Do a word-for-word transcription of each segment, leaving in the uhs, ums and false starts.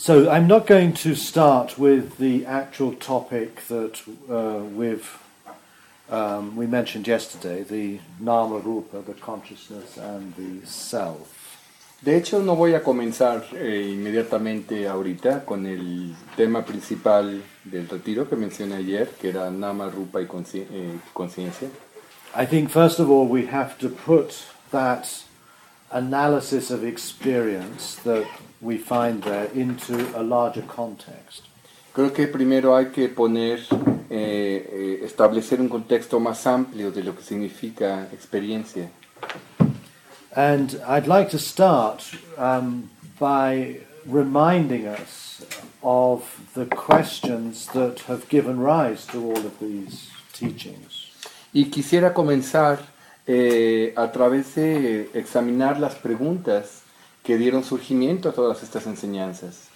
So I'm not going to start with the actual topic that uh, we've um, we mentioned yesterday, the Nama Rupa, the consciousness and the self. De hecho, no voy a comenzar eh, inmediatamente ahorita con el tema principal del retiro que mencioné ayer, que era Nama, Rupa y consci- eh, conciencia. I think, first of all, we have to put that analysis of experience that we find there into a larger context. Creo que primero hay que poner, eh, establecer un contexto más amplio de lo que significa experiencia. And I'd like to start um, by reminding us of the questions that have given rise to all of these teachings. Y quisiera comenzar eh, a través de examinar las preguntas que dieron surgimiento a todas estas enseñanzas.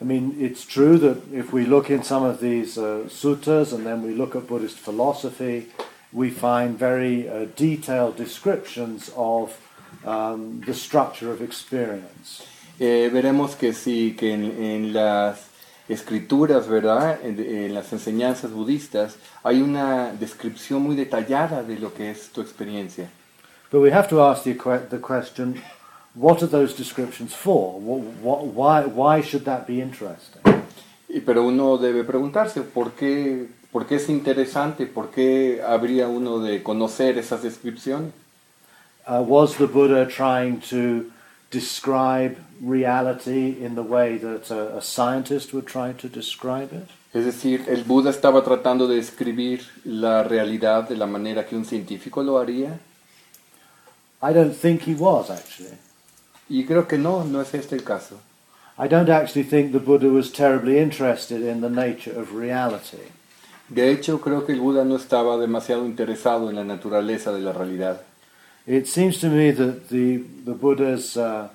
I mean, it's true that if we look in some of these uh, suttas and then we look at Buddhist philosophy, we find very uh, detailed descriptions of um, the structure of experience. Eh, veremos que sí, que en, en las escrituras, ¿verdad? En, en las enseñanzas budistas hay una descripción muy detallada de lo que es tu experiencia. But we have to ask the, the question, what are those descriptions for? What, why, why should that be interesting? Pero uno debe preguntarse, ¿por qué? ¿Por qué es interesante? ¿Por qué habría uno de conocer esas descripciones? Uh, was the Buddha trying to describe reality in the way that a, a scientist would try to describe it? Es decir, ¿el Buda estaba tratando de describir la realidad de la manera que un científico lo haría? I don't think he was, actually. Y creo que no, no es este el caso. I don't actually think the Buddha was terribly interested in the nature of reality. De hecho, creo que el Buda no estaba demasiado interesado en la naturaleza de la realidad. It seems to me that the, the Buddha's uh,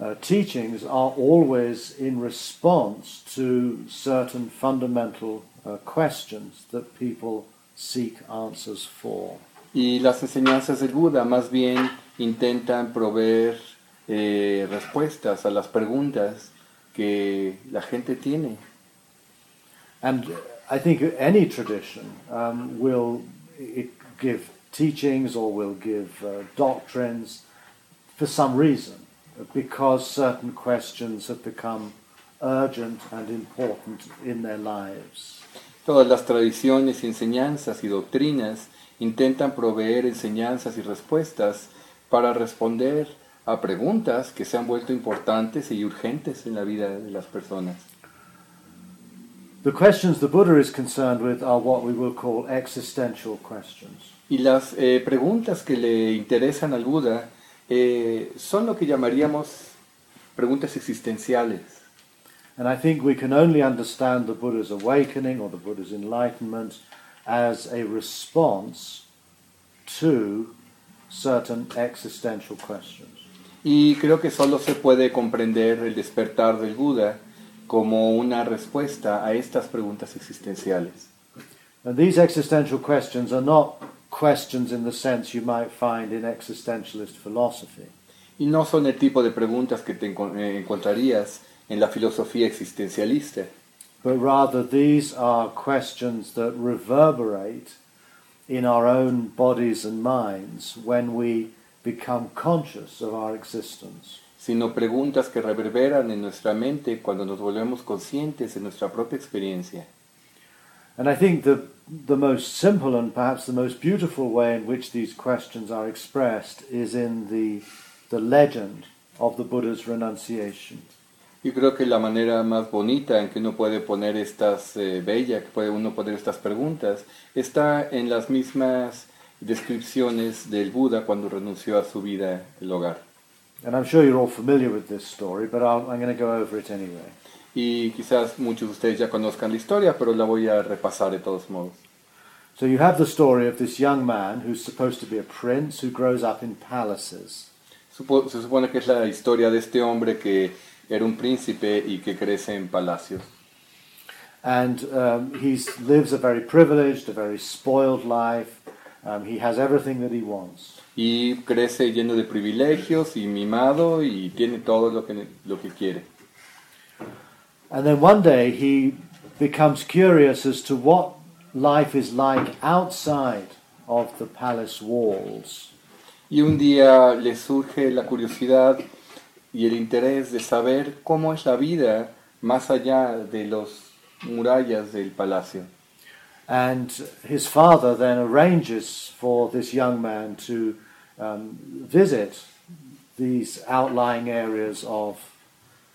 uh, teachings are always in response to certain fundamental uh, questions that people seek answers for. Y las enseñanzas del Buda más bien intentan proveer eh, respuestas a las preguntas que la gente tiene. And I think any tradition um, will it give teachings or will give uh, doctrines for some reason, because certain questions have become urgent and important in their lives. Todas las tradiciones, enseñanzas y doctrinas intentan proveer enseñanzas y respuestas para responder a preguntas que se han vuelto importantes y urgentes en la vida de las personas. The questions the Buddha is concerned with are what we will call existential questions. Y las eh, preguntas que le interesan al Buda eh, son lo que llamaríamos preguntas existenciales. And I think we can only understand the Buddha's awakening or the Buddha's enlightenment as a response to certain existential questions. Y creo que solo se puede comprender el despertar del Buda como una respuesta a estas preguntas existenciales. And these existential questions are not questions in the sense you might find in existentialist philosophy. Y no son el tipo de preguntas que te encontrarías en la filosofía existencialista. But rather these are questions that reverberate in our own bodies and minds when we become conscious of our existence. Sino preguntas que reverberan en nuestra mente cuando nos volvemos conscientes de nuestra propia experiencia. And I think the the most simple and perhaps the most beautiful way in which these questions are expressed is in the the legend of the Buddha's renunciation. Yo creo que la manera más bonita en que uno puede poner estas eh, bella que puede uno poner estas preguntas está en las mismas descripciones del Buda cuando renunció a su vida el hogar. And I'm sure you're all familiar with this story, but I'll, I'm going to go over it anyway. Y quizás muchos de ustedes ya conozcan la historia, pero la voy a repasar de todos modos. So you have the story of this young man who's supposed to be a prince who grows up in palaces. Supo- se supone que es la historia de este hombre que era un príncipe y que crece en palacios. And um, he lives a very privileged, a very spoiled life. Um, he has everything that he wants. Y crece lleno de privilegios y mimado y tiene todo lo que lo que quiere. And then one day he becomes curious as to what life is like outside of the palace walls. Y un día le surge la curiosidad y el interés de saber cómo es la vida más allá de las murallas del palacio. And his father then arranges for this young man to um, visit these outlying areas of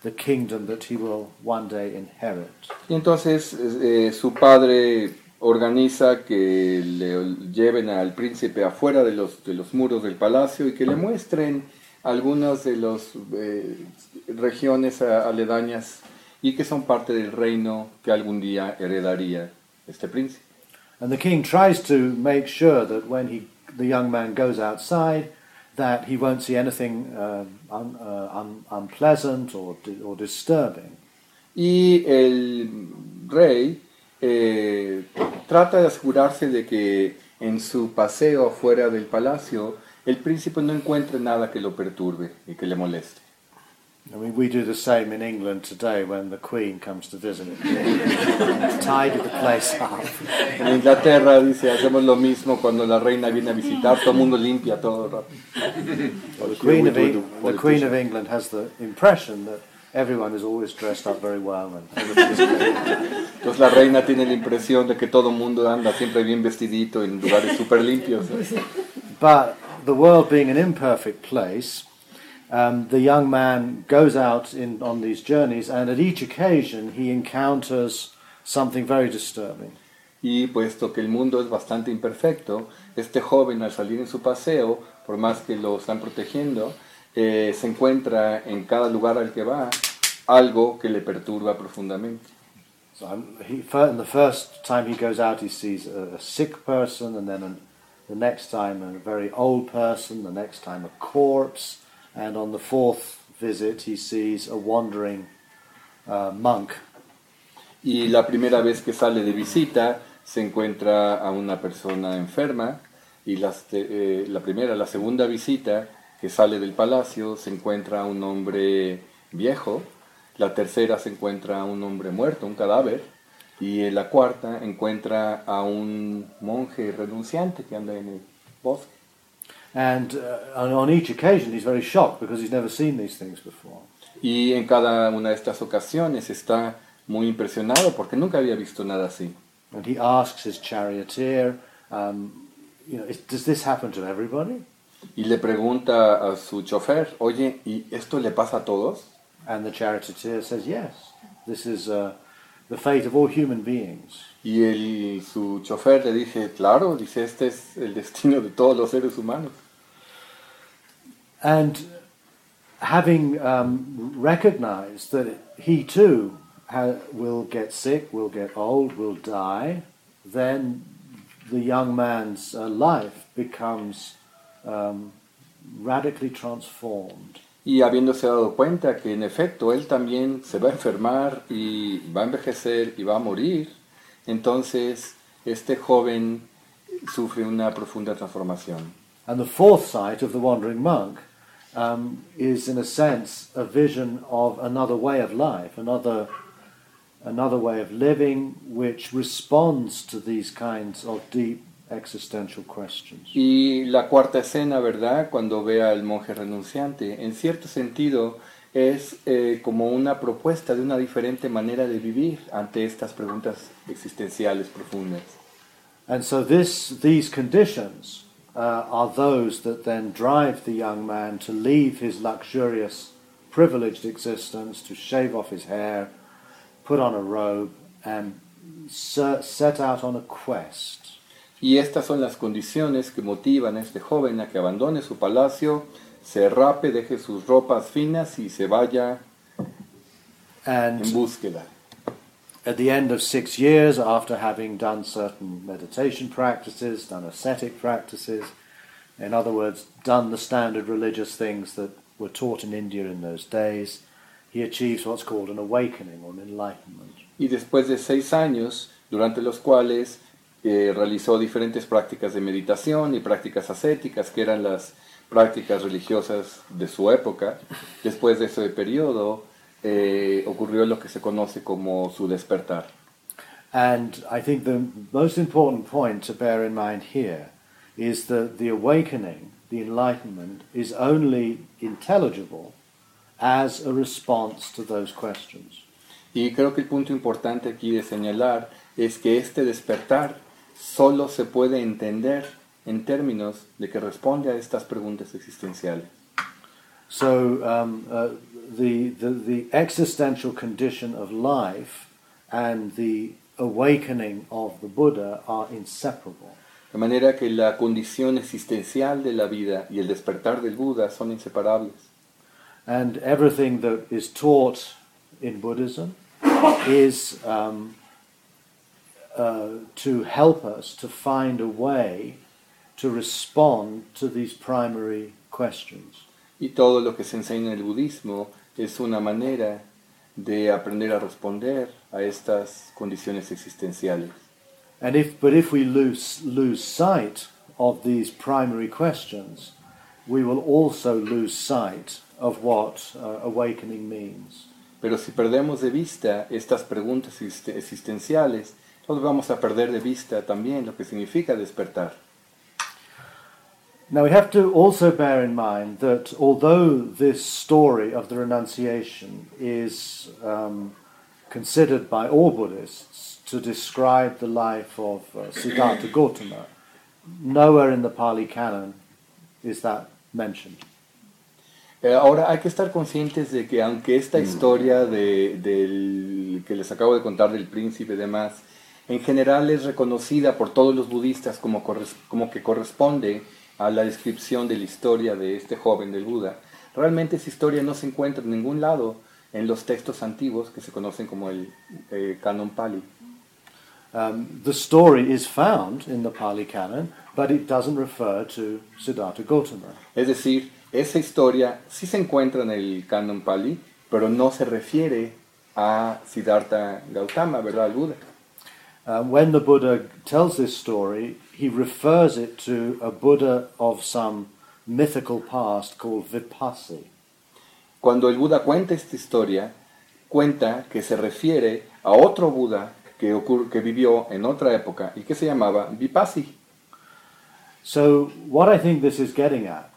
the kingdom that he will one day inherit. Y entonces eh, su padre organiza que le lleven al príncipe afuera de los, de los muros del palacio y que le muestren algunas de las eh, regiones a, aledañas y que son parte del reino que algún día heredaría este príncipe. And the king tries to make sure that when he, the young man goes outside, that he won't see anything uh, un, uh, un, unpleasant or, or disturbing. Y el rey eh, trata de asegurarse de que en su paseo afuera del palacio el príncipe no encuentre nada que lo perturbe y que le moleste. I mean, we do the same in England today when the Queen comes to visit. Tidy the place up. En Inglaterra dice hacemos lo mismo cuando la reina viene a visitar, todo el mundo limpia todo rápido. Well, the Queen of England, the Queen of England has the impression that everyone is always dressed up very well. And entonces la reina tiene la impresión de que todo el mundo anda siempre bien vestidito en lugares super limpios. But the world being an imperfect place, Um, the young man goes out in, on these journeys, and at each occasion he encounters something very disturbing. Y puesto que el mundo es bastante imperfecto, este joven al salir en su paseo, por más que lo están protegiendo, eh, se encuentra en cada lugar al que va algo que le perturba profundamente. So um, he, the first time he goes out, he sees a, a sick person, and then an, the next time a very old person, the next time a corpse. And on the fourth visit, he sees a wandering uh, monk. Y la primera vez que sale de visita, se encuentra a una persona enferma. Y las, eh, la primera, la segunda visita que sale del palacio, se encuentra a un hombre viejo. La tercera se encuentra a un hombre muerto, un cadáver. Y en la cuarta encuentra a un monje renunciante que anda en el bosque. And, uh, and on each occasion he's very shocked because he's never seen these things before. Y en cada una de estas ocasiones está muy impresionado porque nunca había visto nada así. And he asks his charioteer, um, you know, does this happen to everybody? Y le pregunta a su chofer, oye, ¿y esto le pasa a todos? And the charioteer says, yes, this is uh, the fate of all human beings. Y el, su chofer le dice, claro, dice, este es el destino de todos los seres humanos. And having um, recognized that he too ha- will get sick, will get old, will die, then the young man's uh, life becomes um, radically transformed. Y habiéndose dado cuenta que en efecto él también se va a enfermar y va a envejecer y va a morir, entonces este joven sufre una profunda transformación. And the fourth sight of the wandering monk um, is, in a sense, a vision of another way of life, another another way of living, which responds to these kinds of deep existential questions. Y la cuarta escena, ¿verdad? Cuando ve al monje renunciante, en cierto sentido, es eh, como una propuesta de una diferente manera de vivir ante estas preguntas existenciales profundas. And so this, these conditions uh, are those that then drive the young man to leave his luxurious, privileged existence, to shave off his hair, put on a robe, and ser, set out on a quest. Y estas son las condiciones que motivan a este joven a que abandone su palacio, se rape, deje sus ropas finas y se vaya and en búsqueda. At the end of six years, after having done certain meditation practices, done ascetic practices, in other words, done the standard religious things that were taught in India in those days, he achieves what's called an awakening or an enlightenment. Y después de seis años, durante los cuales eh, realizó diferentes prácticas de meditación y prácticas ascéticas, que eran las prácticas religiosas de su época. Después de ese periodo eh, ocurrió lo que se conoce como su despertar. And I think the most important point to bear in mind here is that the awakening, the enlightenment, is only intelligible as a response to those questions. Y creo que el punto importante aquí de señalar es que este despertar solo se puede entender en términos de que responde a estas preguntas existenciales. So um, uh, the, the the existential condition of life and the awakening of the Buddha are inseparable. De manera que la condición existencial de la vida y el despertar del Buda son inseparables. And everything that is taught in Buddhism is um, uh, to help us to find a way to respond to these primary questions. Y todo lo que se enseña en el budismo es una manera de aprender a responder a estas condiciones existenciales. And if, but if we lose, lose sight of these primary questions, we will also lose sight of what uh, awakening means. Pero si perdemos de vista estas preguntas existenciales, nos vamos a perder de vista también lo que significa despertar. Now we have to also bear in mind that although this story of the renunciation is um, considered by all Buddhists to describe the life of uh, Siddhartha Gautama, nowhere in the Pali Canon is that mentioned. Ahora hay que estar conscientes de que aunque esta historia de, del, que les acabo de contar del príncipe y demás, en general es reconocida por todos los budistas como, corres, como que corresponde a la descripción de la historia de este joven del Buda, realmente esa historia no se encuentra en ningún lado en los textos antiguos que se conocen como el eh, Canon Pali. Um, the story is found in the Pali Canon, but it doesn't refer to Siddhartha Gautama. Es decir, esa historia sí se encuentra en el Canon Pali, pero no se refiere a Siddhartha Gautama, ¿verdad? Al Buda. Uh, when the Buddha tells this story, he refers it to a Buddha of some mythical past called Vipassi. Cuando el Buda cuenta esta historia, cuenta que se refiere a otro Buda que, ocur- que vivió en otra época y que se llamaba Vipassi. So, what I think this is getting at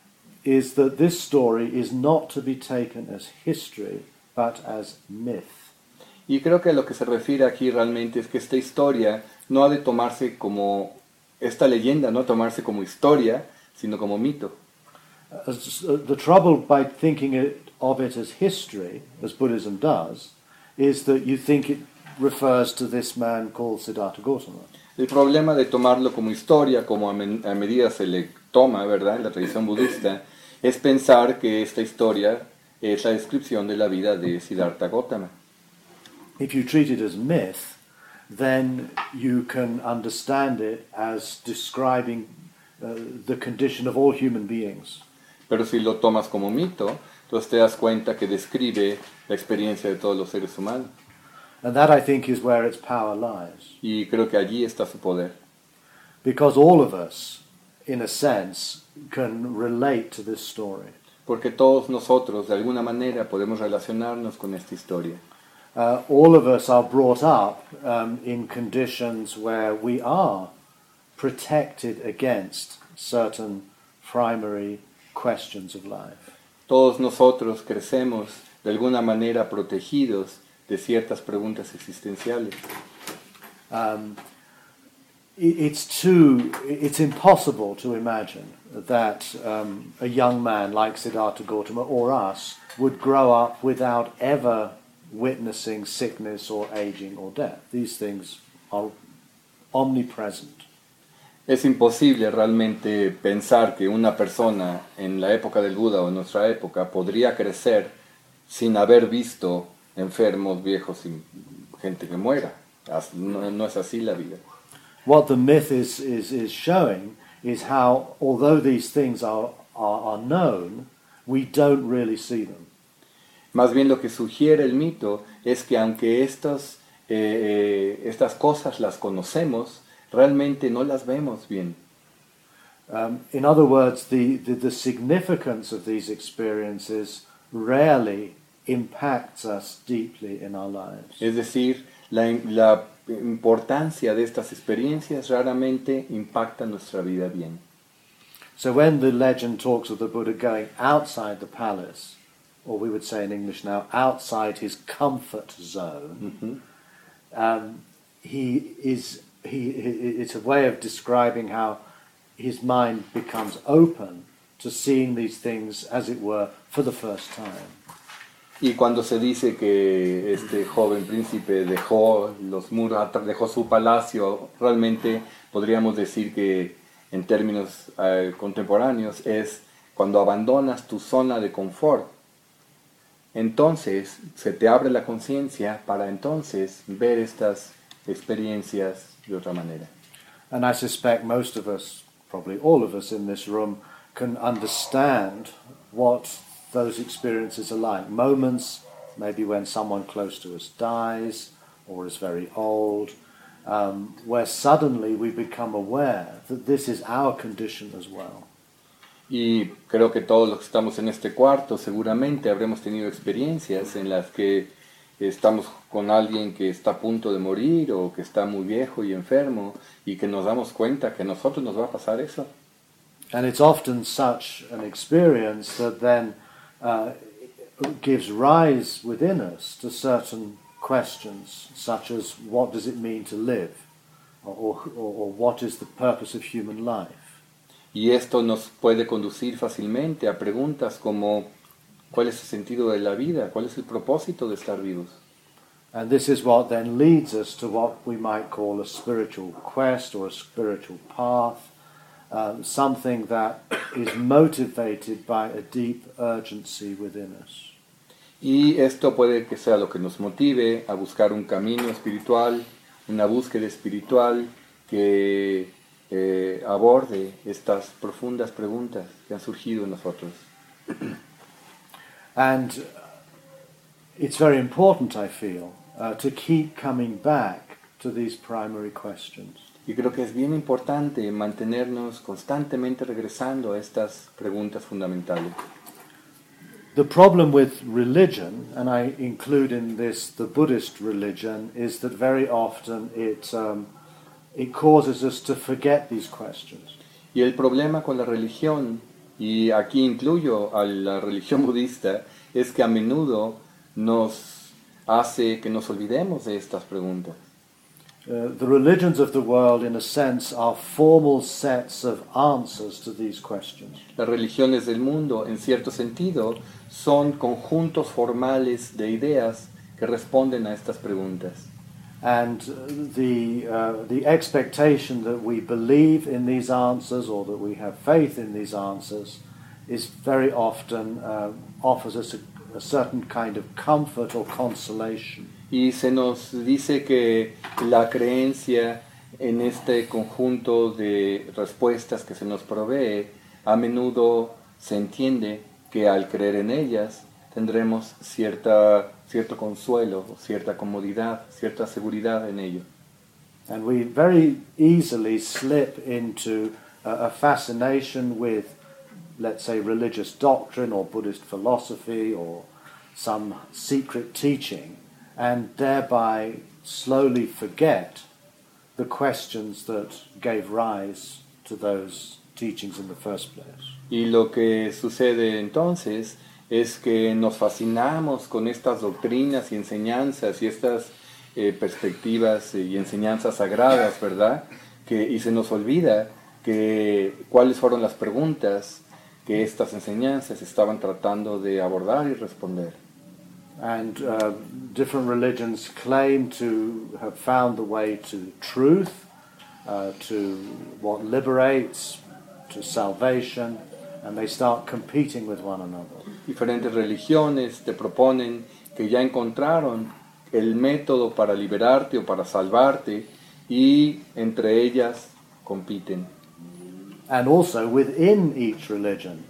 is that this story is not to be taken as history, but as myth. Y creo que a lo que se refiere aquí realmente es que esta historia no ha de tomarse como, esta leyenda no ha de tomarse como historia, sino como mito. The trouble by thinking it, of it as history, as Buddhism does, is that you think it refers to this man called Siddhartha Gautama. El problema de tomarlo como historia, como a, men, a medida se le toma, ¿verdad?, en la tradición budista, es pensar que esta historia es la descripción de la vida de Siddhartha Gautama. If you treat it as myth, then you can understand it as describing uh, the condition of all human beings. Pero si lo tomas como mito, entonces te das cuenta que describe la experiencia de todos los seres humanos. And that, I think, is where its power lies. Y creo que allí está su poder. Because all of us, in a sense, can relate to this story. Porque todos nosotros, de alguna manera, podemos relacionarnos con esta historia. Uh, all of us are brought up um, in conditions where we are protected against certain primary questions of life. Todos nosotros crecemos de alguna manera protegidos de ciertas preguntas existenciales. Um, it, it's too, it's impossible to imagine that um, a young man like Siddhartha Gautama or us would grow up without ever witnessing sickness or aging or death. These things are omnipresent. Es imposible realmente pensar que una persona en la época del Buda o en nuestra época podría crecer sin haber visto enfermos, viejos y gente que muera. No, no es así la vida. What the myth is, is, is showing is how, although these things are, are, are known, we don't really see them. Más bien lo que sugiere el mito es que aunque estas, eh, estas cosas las conocemos, realmente no las vemos bien. Um, in other words, the, the, the significance of these experiences rarely impacts us deeply in our lives. Es decir, la, la importancia de estas experiencias raramente impacta nuestra vida bien. So when the legend talks of the Buddha going outside the palace, or we would say in English now, outside his comfort zone, mm-hmm. um, he is he, it's a way of describing how his mind becomes open to seeing these things, as it were, for the first time. Y cuando se dice que este joven príncipe dejó los muros, dejó su palacio, realmente podríamos decir que en términos eh, contemporáneos es cuando abandonas tu zona de confort, entonces se te abre la conciencia para entonces ver estas experiencias de otra manera. And I suspect most of us, probably all of us in this room, can understand what those experiences are like. Moments, maybe when someone close to us dies or is very old, um, where suddenly we become aware that this is our condition as well. Y creo que todos los que estamos en este cuarto seguramente habremos tenido experiencias en las que estamos con alguien que está a punto de morir o que está muy viejo y enfermo y que nos damos cuenta que a nosotros nos va a pasar eso. And it's often such an experience that then Uh, gives rise within us to certain questions, such as what does it mean to live, or, or, or what is the purpose of human life. Y esto nos puede conducir fácilmente a preguntas como ¿cuál es el sentido de la vida? ¿Cuál es el propósito de estar vivos? And this is what then leads us to what we might call a spiritual quest or a spiritual path. Um, something that is motivated by a deep urgency within us. Y esto puede que sea lo que nos motive a buscar un camino espiritual, una búsqueda espiritual que eh, aborde estas profundas preguntas que han surgido en nosotros. And it's very important, I feel, uh, to keep coming back to these primary questions. Y creo que es bien importante mantenernos constantemente regresando a estas preguntas fundamentales. The problem with religion, and I include in this the Buddhist religion, is that very often it um, it causes us to forget these questions. Y el problema con la religión, y aquí incluyo a la religión budista, es que a menudo nos hace que nos olvidemos de estas preguntas. Uh, the religions of the world, in a sense, are formal sets of answers to these questions. Las religiones del mundo, en cierto sentido, son conjuntos formales de ideas que responden a estas preguntas. And the uh, the expectation that we believe in these answers or that we have faith in these answers is very often uh, offers us a, a certain kind of comfort or consolation. Y se nos dice que la creencia en este conjunto de respuestas que se nos provee, a menudo se entiende que al creer en ellas tendremos cierta, cierto consuelo, cierta comodidad, cierta seguridad en ello. And we very easily slip into a, a fascination with, let's say, religious doctrine or Buddhist philosophy or some secret teaching, and thereby slowly forget the questions that gave rise to those teachings in the first place. Y lo que sucede entonces es que nos fascinamos con estas doctrinas y enseñanzas y estas eh, perspectivas y enseñanzas sagradas, ¿verdad? Que, y se nos olvida que cuáles fueron las preguntas que estas enseñanzas estaban tratando de abordar y responder. And uh, different religions claim to have found the way to truth, uh, to what liberates, to salvation, and they start competing with one another. Diferentes religiones te proponen que ya encontraron el método para liberarte o para salvarte, y entre ellas compiten. And also within each religion,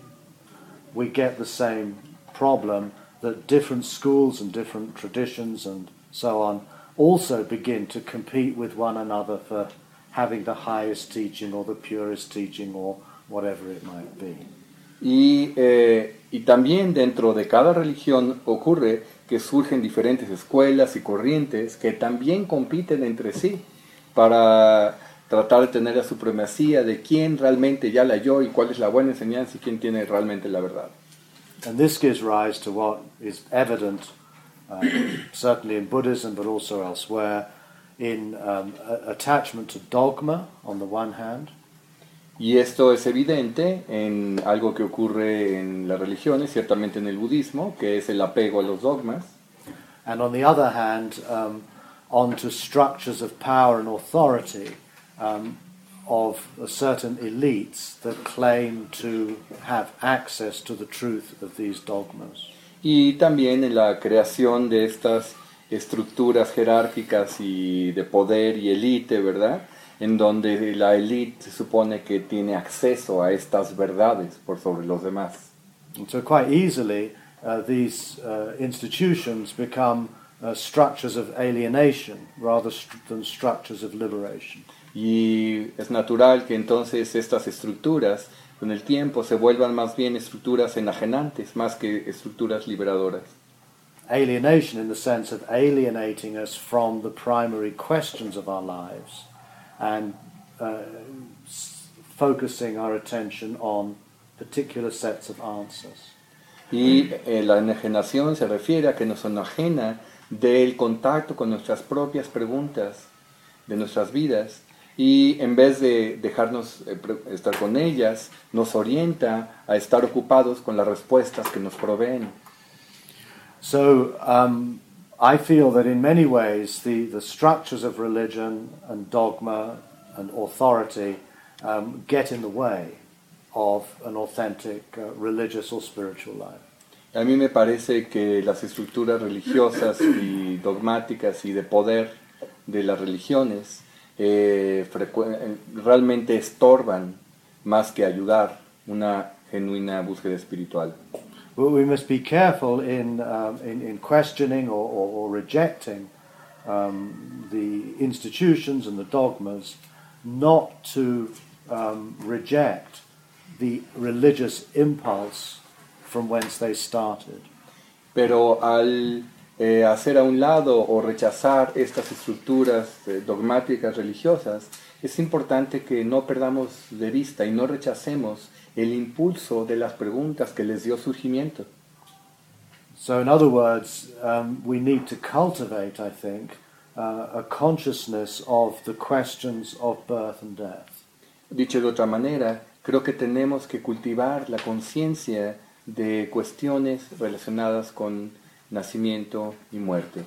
we get the same problem, that different schools and different traditions and so on also begin to compete with one another for having the highest teaching or the purest teaching or whatever it might be. Y eh, Y también dentro de cada religión ocurre que surgen diferentes escuelas y corrientes que también compiten entre sí para tratar de tener la supremacía de quién realmente ya la halló y cuál es la buena enseñanza y quién tiene realmente la verdad. And this gives rise to what is evident, um, certainly in Buddhism, but also elsewhere, in um, attachment to dogma on the one hand. Y esto es evidente en algo que ocurre en las religiones, ciertamente en el budismo, que es el apego a los dogmas. And on the other hand, um, onto structures of power and authority um, of certain elites that claim to have access to the truth of these dogmas. Y también en la creación de estas estructuras jerárquicas y de poder y élite, ¿verdad? En donde la élite se supone que tiene acceso a estas verdades por sobre los demás. And so quite easily uh, these uh, institutions become uh, structures of alienation rather st- than structures of liberation. Y es natural que entonces estas estructuras con el tiempo se vuelvan más bien estructuras enajenantes más que estructuras liberadoras. Alienation in the sense of alienating us from the primary questions of our lives and uh, s- focusing our attention on particular sets of answers. Y eh, la enajenación se refiere a que nos enajena del contacto con nuestras propias preguntas de nuestras vidas y en vez de dejarnos eh, pre- estar con ellas, nos orienta a estar ocupados con las respuestas que nos proveen. So um, I feel that in many ways the, the structures of religion and dogma and authority um, get in the way of an authentic uh, religious or spiritual life. A mí me parece que las estructuras religiosas y dogmáticas y de poder de las religiones eh, frecu- realmente estorban más que ayudar una genuina búsqueda espiritual. But we must be careful in um, in, in questioning or, or, or rejecting um, the institutions and the dogmas, not to um, reject the religious impulse from whence they started. Pero al eh, hacer a un lado o rechazar estas estructuras eh, dogmáticas religiosas, es importante que no perdamos de vista y no rechacemos el impulso de las preguntas que les dio surgimiento. So in other words, um, we need to cultivate, I think, uh, a consciousness of the questions of birth and death. Dicho de otra manera, creo que tenemos que cultivar la conciencia de cuestiones relacionadas con nacimiento y muerte.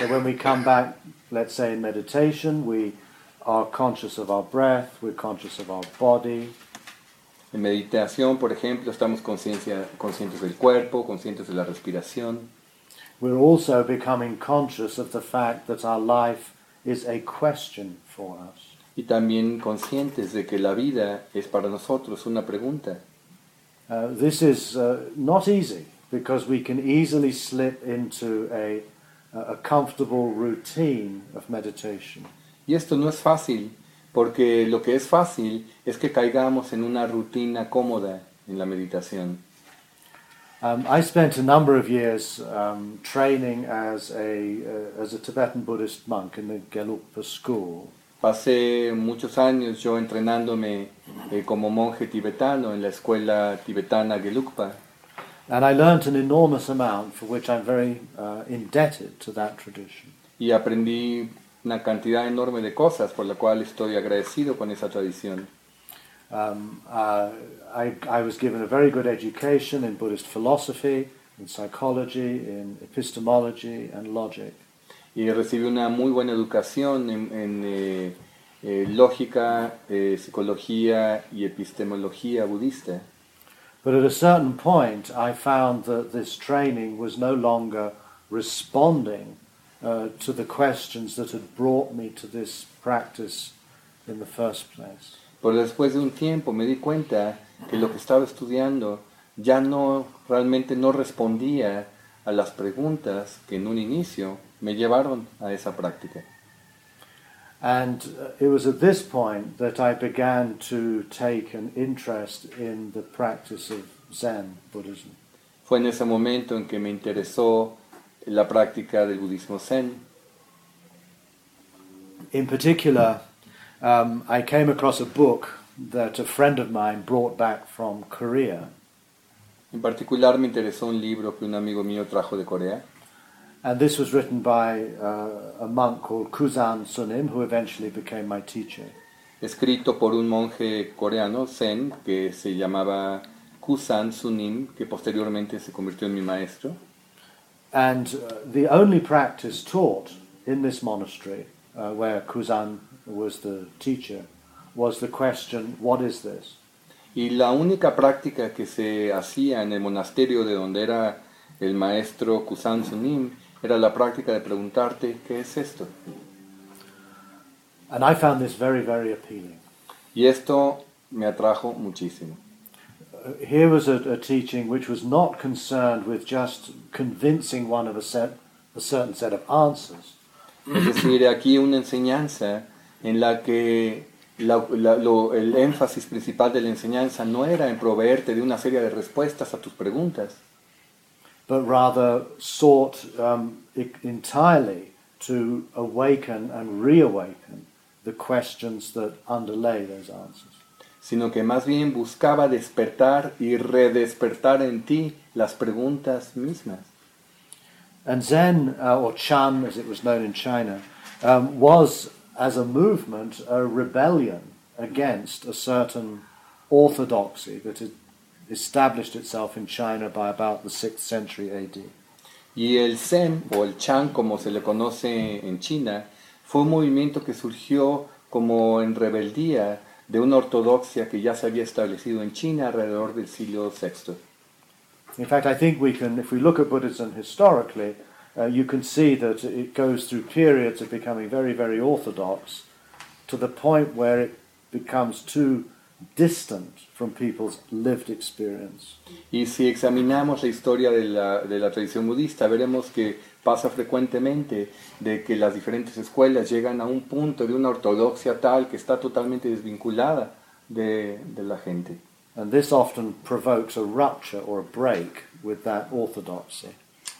So when we come back, let's say in meditation, we are conscious of our breath, we're conscious of our body. En meditación, por ejemplo, estamos conscientes del cuerpo, conscientes de la respiración. We're also becoming conscious of the fact that our life is a question for us. Y también conscientes de que la vida es para nosotros una pregunta. Uh, this is uh, not easy because we can easily slip into a, a comfortable routine of meditation. Y esto no es fácil. Porque lo que es fácil es que caigamos en una rutina cómoda en la meditación. Um, I spent a number of years um, training as a uh, as a Tibetan Buddhist monk in the Gelukpa school. Pasé muchos años yo entrenándome eh, como monje tibetano en la escuela tibetana Gelukpa. And I learned an enormous amount for which I'm very uh, indebted to that tradition. Y aprendí una cantidad enorme de cosas por la cual estoy agradecido con esa tradición. Um, uh, I, I was given a very good education in Buddhist philosophy, in psychology, in epistemology and logic. Y recibí una muy buena educación en, en eh, eh, lógica, eh, psicología y epistemología budista. But at a certain point I found that this training was no longer responding Uh, to the questions that had brought me to this practice in the first place. Pero después de un tiempo me di cuenta que lo que estaba estudiando ya no realmente no respondía a las preguntas que en un inicio me llevaron a esa práctica. And uh, it was at this point that I began to take an interest in the practice of Zen Buddhism. Fue en ese momento en que me interesó la práctica del budismo Zen. In particular, um, I came across a book that a friend of mine brought back from Korea. En particular me interesó un libro que un amigo mío trajo de Corea. And this was written by uh, a monk called Kusan Sunim, who eventually became my teacher. Escrito por un monje coreano, Zen, que se llamaba Kusan Sunim, que posteriormente se convirtió en mi maestro. And uh, the only practice taught in this monastery, uh, where Kusan was the teacher, was the question, what is this? Y la única práctica que se hacía en el monasterio de donde era el maestro Kusan Sunim era la práctica de preguntarte, ¿qué es esto? And I found this very, very appealing. Y esto me atrajo muchísimo. Here was a, a teaching which was not concerned with just convincing one of a, set, a certain set of answers. Es decir, aquí una enseñanza en la que la, la, lo, el énfasis principal de la enseñanza no era en proveerte de una serie de respuestas a tus preguntas, but rather sought um, entirely to awaken and reawaken the questions that underlay those answers. Sino que más bien buscaba despertar y redespertar en ti las preguntas mismas. And Zen, uh, or Chan as it was known in China, um, was, as a movement, a rebellion against a certain orthodoxy that had established itself in China by about the sixth century A D. Y el Zen, o el Chan como se le conoce en China, fue un movimiento que surgió como en rebeldía de una ortodoxia que ya se había establecido en China alrededor del siglo sexto. In fact, I think we can, if we look at Buddhism historically, uh, you can see that it goes through periods of becoming very, very orthodox to the point where it becomes too distant from people's lived experience. Y si examinamos la historia de la, de la tradición budista, veremos que pasa frecuentemente de que las diferentes escuelas llegan a un punto de una ortodoxia tal que está totalmente desvinculada de, de la gente. And this often provokes a rupture or a break with that orthodoxy.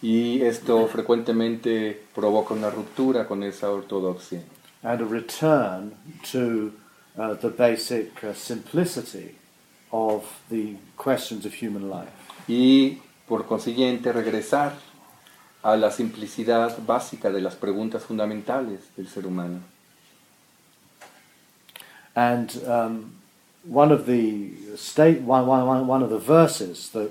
Y esto frecuentemente provoca una ruptura con esa ortodoxia. And a return to uh, the basic uh, simplicity of the questions of human life. Y por consiguiente regresar a la simplicidad básica de las preguntas fundamentales del ser humano. And um, one of the state one, one, one of the verses that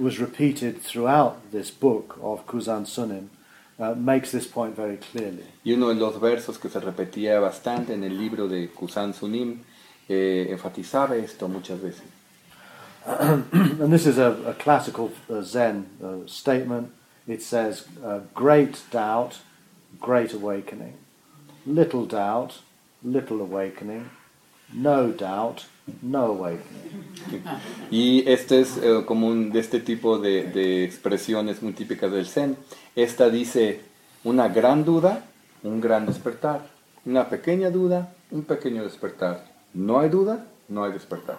was repeated throughout this book of Kusan Sunim uh, makes this point very clearly. Y uno de los versos que se repetía bastante en el libro de Kusan Sunim eh, enfatizaba esto muchas veces. And this is a, a classical uh, Zen uh, statement. It says, uh, great doubt, great awakening. Little doubt, little awakening. No doubt, no awakening. Y este es uh, común de este tipo de, de expresiones muy típicas del Zen. Esta dice, una gran duda, un gran despertar. Una pequeña duda, un pequeño despertar. No hay duda, no hay despertar.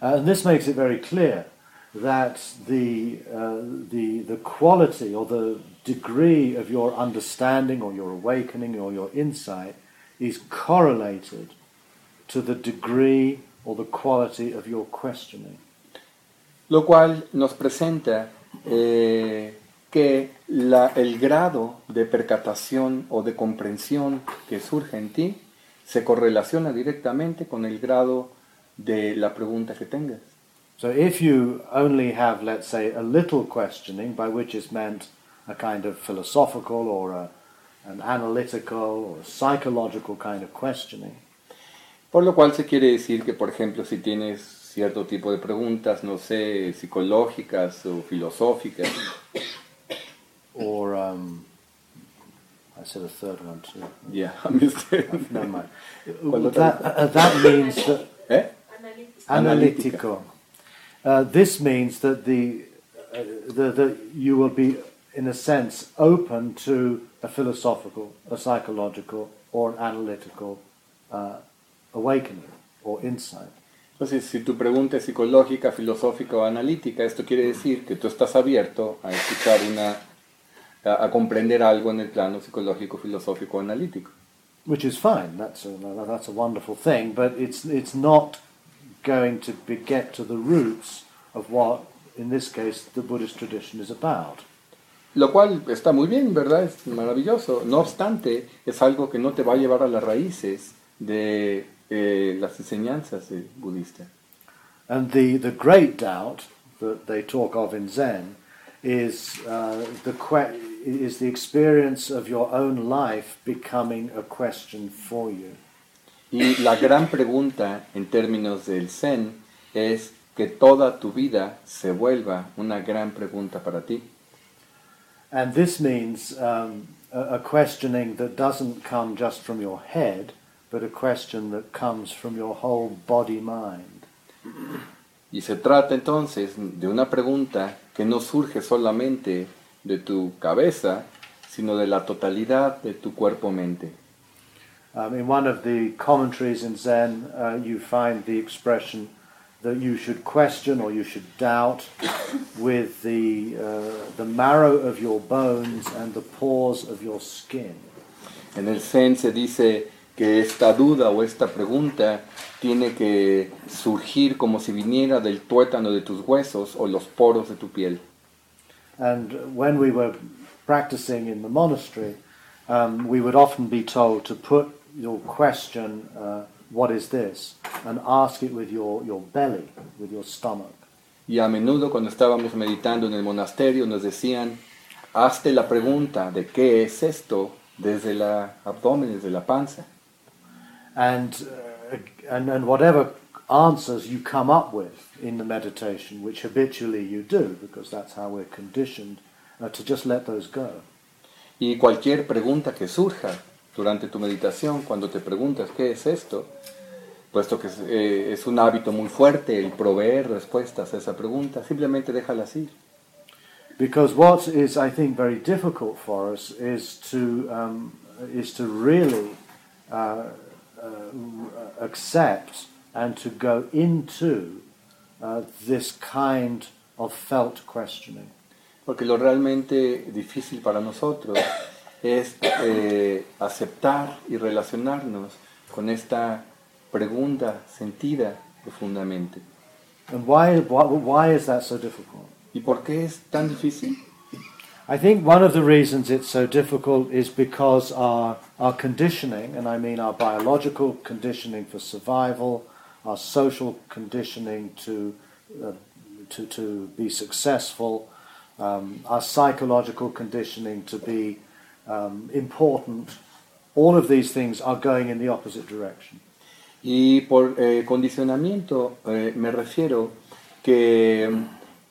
Uh, and this makes it very clear that the uh, the the quality or the degree of your understanding or your awakening or your insight is correlated to the degree or the quality of your questioning. Lo cual nos presenta eh, que la, el grado de percatación o de comprensión que surge en ti se correlaciona directamente con el grado de la pregunta que tengas. So if you only have, let's say, a little questioning, by which is meant a kind of philosophical or a, an analytical or psychological kind of questioning. Por lo cual se quiere decir que, por ejemplo, si tienes cierto tipo de preguntas, no sé, psicológicas o filosóficas. Or, um, I said a third one too. Yeah, I missed it. Never mind. That, uh, that means that... Eh? Analytical. Uh, this means that the, uh, the, the you will be, in a sense, open to a philosophical, a psychological, or an analytical uh, awakening or insight. Entonces, si tu pregunta es psicológica, filosófica o analítica, esto quiere decir que tú estás abierto a escuchar una, a, a comprender algo en el plano psicológico, filosófico o analítico. Which is fine. That's a, that's a wonderful thing, but it's it's not going to be, get to the roots of what, in this case, the Buddhist tradition is about. Lo cual está muy bien, ¿verdad? Es maravilloso. No obstante, es algo que no te va a llevar a las raíces de eh, las enseñanzas eh, budistas. And the, the great doubt that they talk of in Zen is uh, the que- is the experience of your own life becoming a question for you. Y la gran pregunta en términos del Zen es que toda tu vida se vuelva una gran pregunta para ti. And this means um, a, a questioning that doesn't come just from your head, but a question that comes from your whole body-mind. Y se trata entonces de una pregunta que no surge solamente de tu cabeza, sino de la totalidad de tu cuerpo-mente. Um, in one of the commentaries in Zen, uh, you find the expression that you should question or you should doubt with the uh, the marrow of your bones and the pores of your skin. En el Zen se dice que esta duda o esta pregunta tiene que surgir como si viniera del tuétano de tus huesos o los poros de tu piel. And when we were practicing in the monastery, um, we would often be told to put your question, uh, what is this? And ask it with your, your belly, with your stomach. Y a menudo cuando estábamos meditando en el monasterio nos decían, hazte la pregunta de qué es esto desde el abdomen, desde la panza. And, uh, and and whatever answers you come up with in the meditation, which habitually you do, because that's how we're conditioned, uh, to just let those go. Y cualquier pregunta que surja durante tu meditación, cuando te preguntas qué es esto, puesto que es, eh, es un hábito muy fuerte el proveer respuestas a esa pregunta, simplemente déjalas ir. Because what is, I think, very difficult for us is to um, is to really uh, uh, accept and to go into uh, this kind of felt questioning. Porque lo realmente difícil para nosotros es eh, aceptar y relacionarnos con esta pregunta sentida profundamente. And why, why, why is that so difficult? ¿Y por qué es tan difícil? I think one of the reasons it's so difficult is because our, our conditioning, and I mean our biological conditioning for survival, our social conditioning to uh, to, to be successful, um, our psychological conditioning to be Um, important, all of these things are going in the opposite direction. Y por eh, condicionamiento eh, me refiero que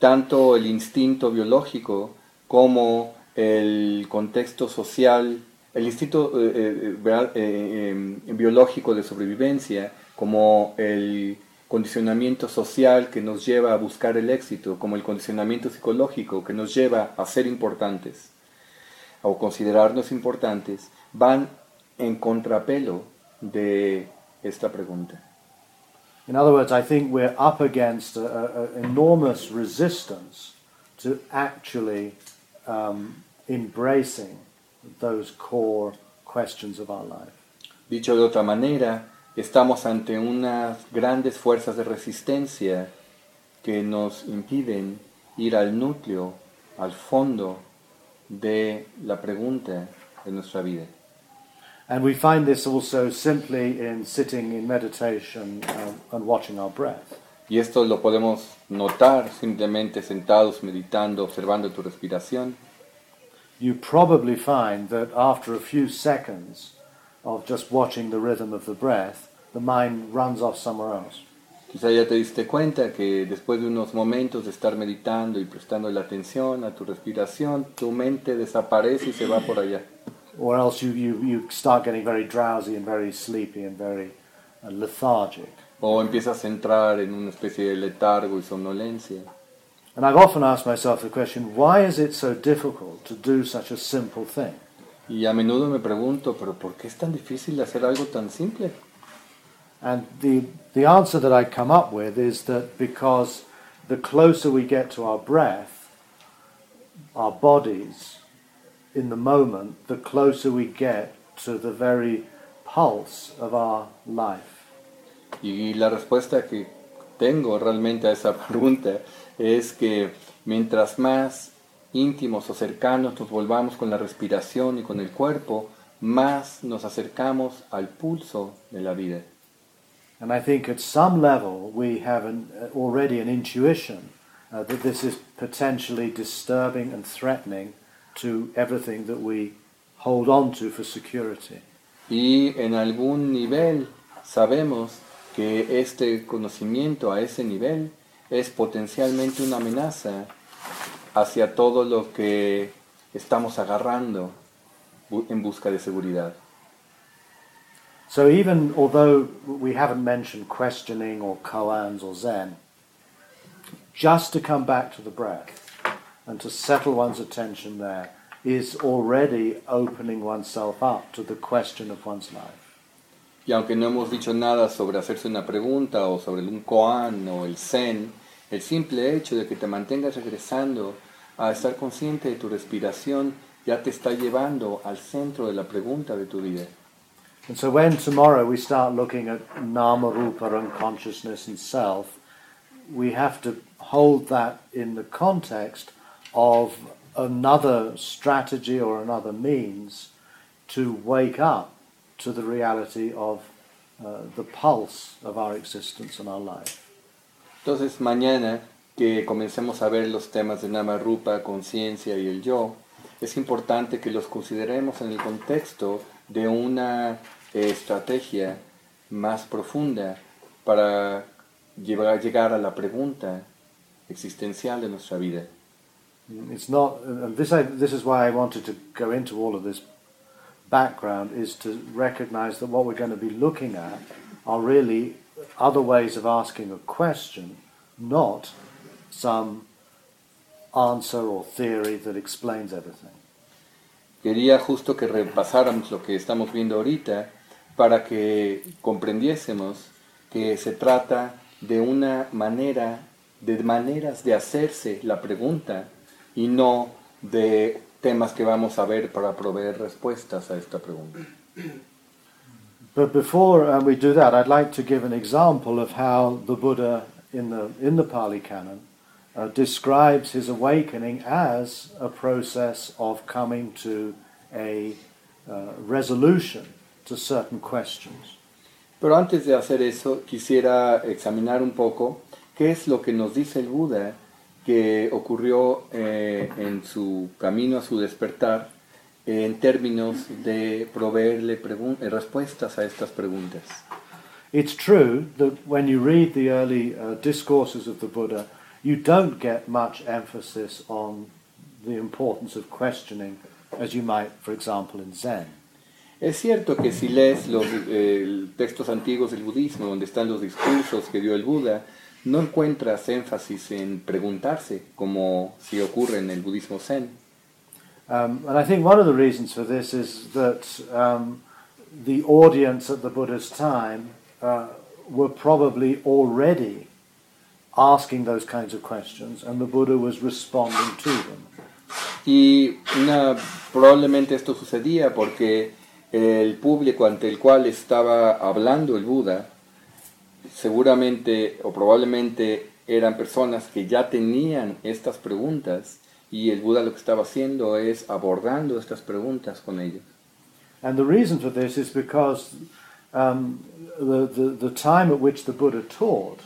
tanto el instinto biológico como el contexto social, el instinto eh, eh, eh, biológico de sobrevivencia, como el condicionamiento social que nos lleva a buscar el éxito, como el condicionamiento psicológico que nos lleva a ser importantes o considerarnos importantes, van en contrapelo de esta pregunta. In other words, I think we're up against an enormous resistance to actually um, embracing those core questions of our life. Dicho de otra manera, estamos ante unas grandes fuerzas de resistencia que nos impiden ir al núcleo, al fondo de la pregunta de nuestra vida. And we find this also simply in sitting in meditation um, and watching our breath. Y esto lo podemos notar simplemente sentados meditando, observando tu respiración. You probably find that after a few seconds of just watching the rhythm of the breath, the mind runs off somewhere else. Quizá ya te diste cuenta que después de unos momentos de estar meditando y prestando la atención a tu respiración, tu mente desaparece y se va por allá. Or else you, you, you start getting very drowsy and very sleepy and very uh, lethargic. O empiezas a entrar en una especie de letargo y somnolencia. And I've often asked myself the question, why is it so difficult to do such a simple thing? Y a menudo me pregunto, pero ¿por qué es tan difícil hacer algo tan simple? And the the answer that I come up with is that because the closer we get to our breath, our bodies, in the moment, the closer we get to the very pulse of our life. Y la respuesta que tengo realmente a esa pregunta es que mientras más íntimos o cercanos nos volvamos con la respiración y con el cuerpo, más nos acercamos al pulso de la vida. And I think at some level we have an, uh, already an intuition uh, that this is potentially disturbing and threatening to everything that we hold on to for security. Y en algún nivel sabemos que este conocimiento a ese nivel es potencialmente una amenaza hacia todo lo que estamos agarrando en busca de seguridad. So even although we haven't mentioned questioning or koans or Zen, just to come back to the breath and to settle one's attention there is already opening oneself up to the question of one's life. Y aunque no hemos dicho nada sobre hacerse una pregunta o sobre un koan o el Zen, el simple hecho de que te mantengas regresando a estar consciente de tu respiración ya te está llevando al centro de la pregunta de tu vida. And so when tomorrow we start looking at Nama Rupa and consciousness and self, we have to hold that in the context of another strategy or another means to wake up to the reality of uh, the pulse of our existence and our life. Entonces mañana que comencemos a ver los temas de Nama Rupa, conciencia y el yo, es importante que los consideremos en el contexto de una eh, estrategia más profunda para llevar, llegar a la pregunta existencial de nuestra vida. It's not, and this, I, this is why I wanted to go into all of this background, is to recognize that what we're going to be looking at are really other ways of asking a question, not some answer or theory that explains everything. Quería justo que repasáramos lo que estamos viendo ahorita para que comprendiésemos que se trata de una manera, de maneras de hacerse la pregunta y no de temas que vamos a ver para proveer respuestas a esta pregunta. But before uh, we do that, I'd like to give an example of how the Buddha in the in the Pali Canon uh, describes his awakening as a process of coming to a uh, resolution to certain questions. Pero antes de hacer eso, quisiera examinar un poco qué es lo que nos dice el Buda que ocurrió eh, en su camino a su despertar eh, en términos de proveerle pregun- respuestas a estas preguntas. It's true that when you read the early uh, discourses of the Buddha, you don't get much emphasis on the importance of questioning as you might, for example, in Zen. Es cierto que si lees los eh, textos antiguos del budismo, donde están los discursos que dio el Buda, no encuentras énfasis en preguntarse, como si ocurre en el budismo Zen. Um, and I think one of the reasons for this is that um, the audience at the Buddha's time uh, were probably already asking those kinds of questions, and the Buddha was responding to them. Y una, probablemente esto sucedía porque el público ante el cual estaba hablando el Buda seguramente o probablemente eran personas que ya tenían estas preguntas y el Buda lo que estaba haciendo es abordando estas preguntas con ellos. And the reason for this is because um, the, the, the time at which the Buddha taught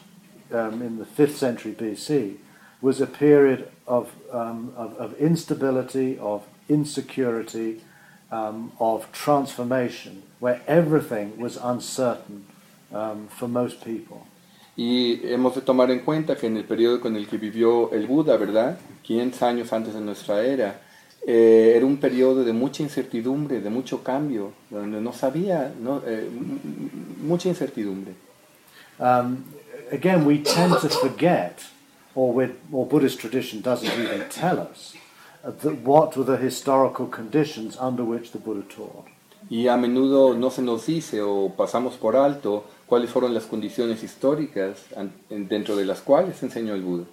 um, in the fifth century B C was a period of, um, of, of instability, of insecurity, um, of transformation, where everything was uncertain. Um, for most people. Y hemos de tomar en cuenta que en el periodo con el que vivió el Buda, ¿verdad? quinientos años antes de nuestra era, eh, era un periodo de mucha incertidumbre, de mucho cambio, donde no sabía, no, eh, mucha incertidumbre. Um, again, we tend to forget, or, with, or Buddhist tradition doesn't even tell us, uh, that what were the historical conditions under which the Buddha taught. Y a menudo no se nos dice o pasamos por alto cuáles fueron las condiciones históricas dentro de las cuales enseñó el Buda.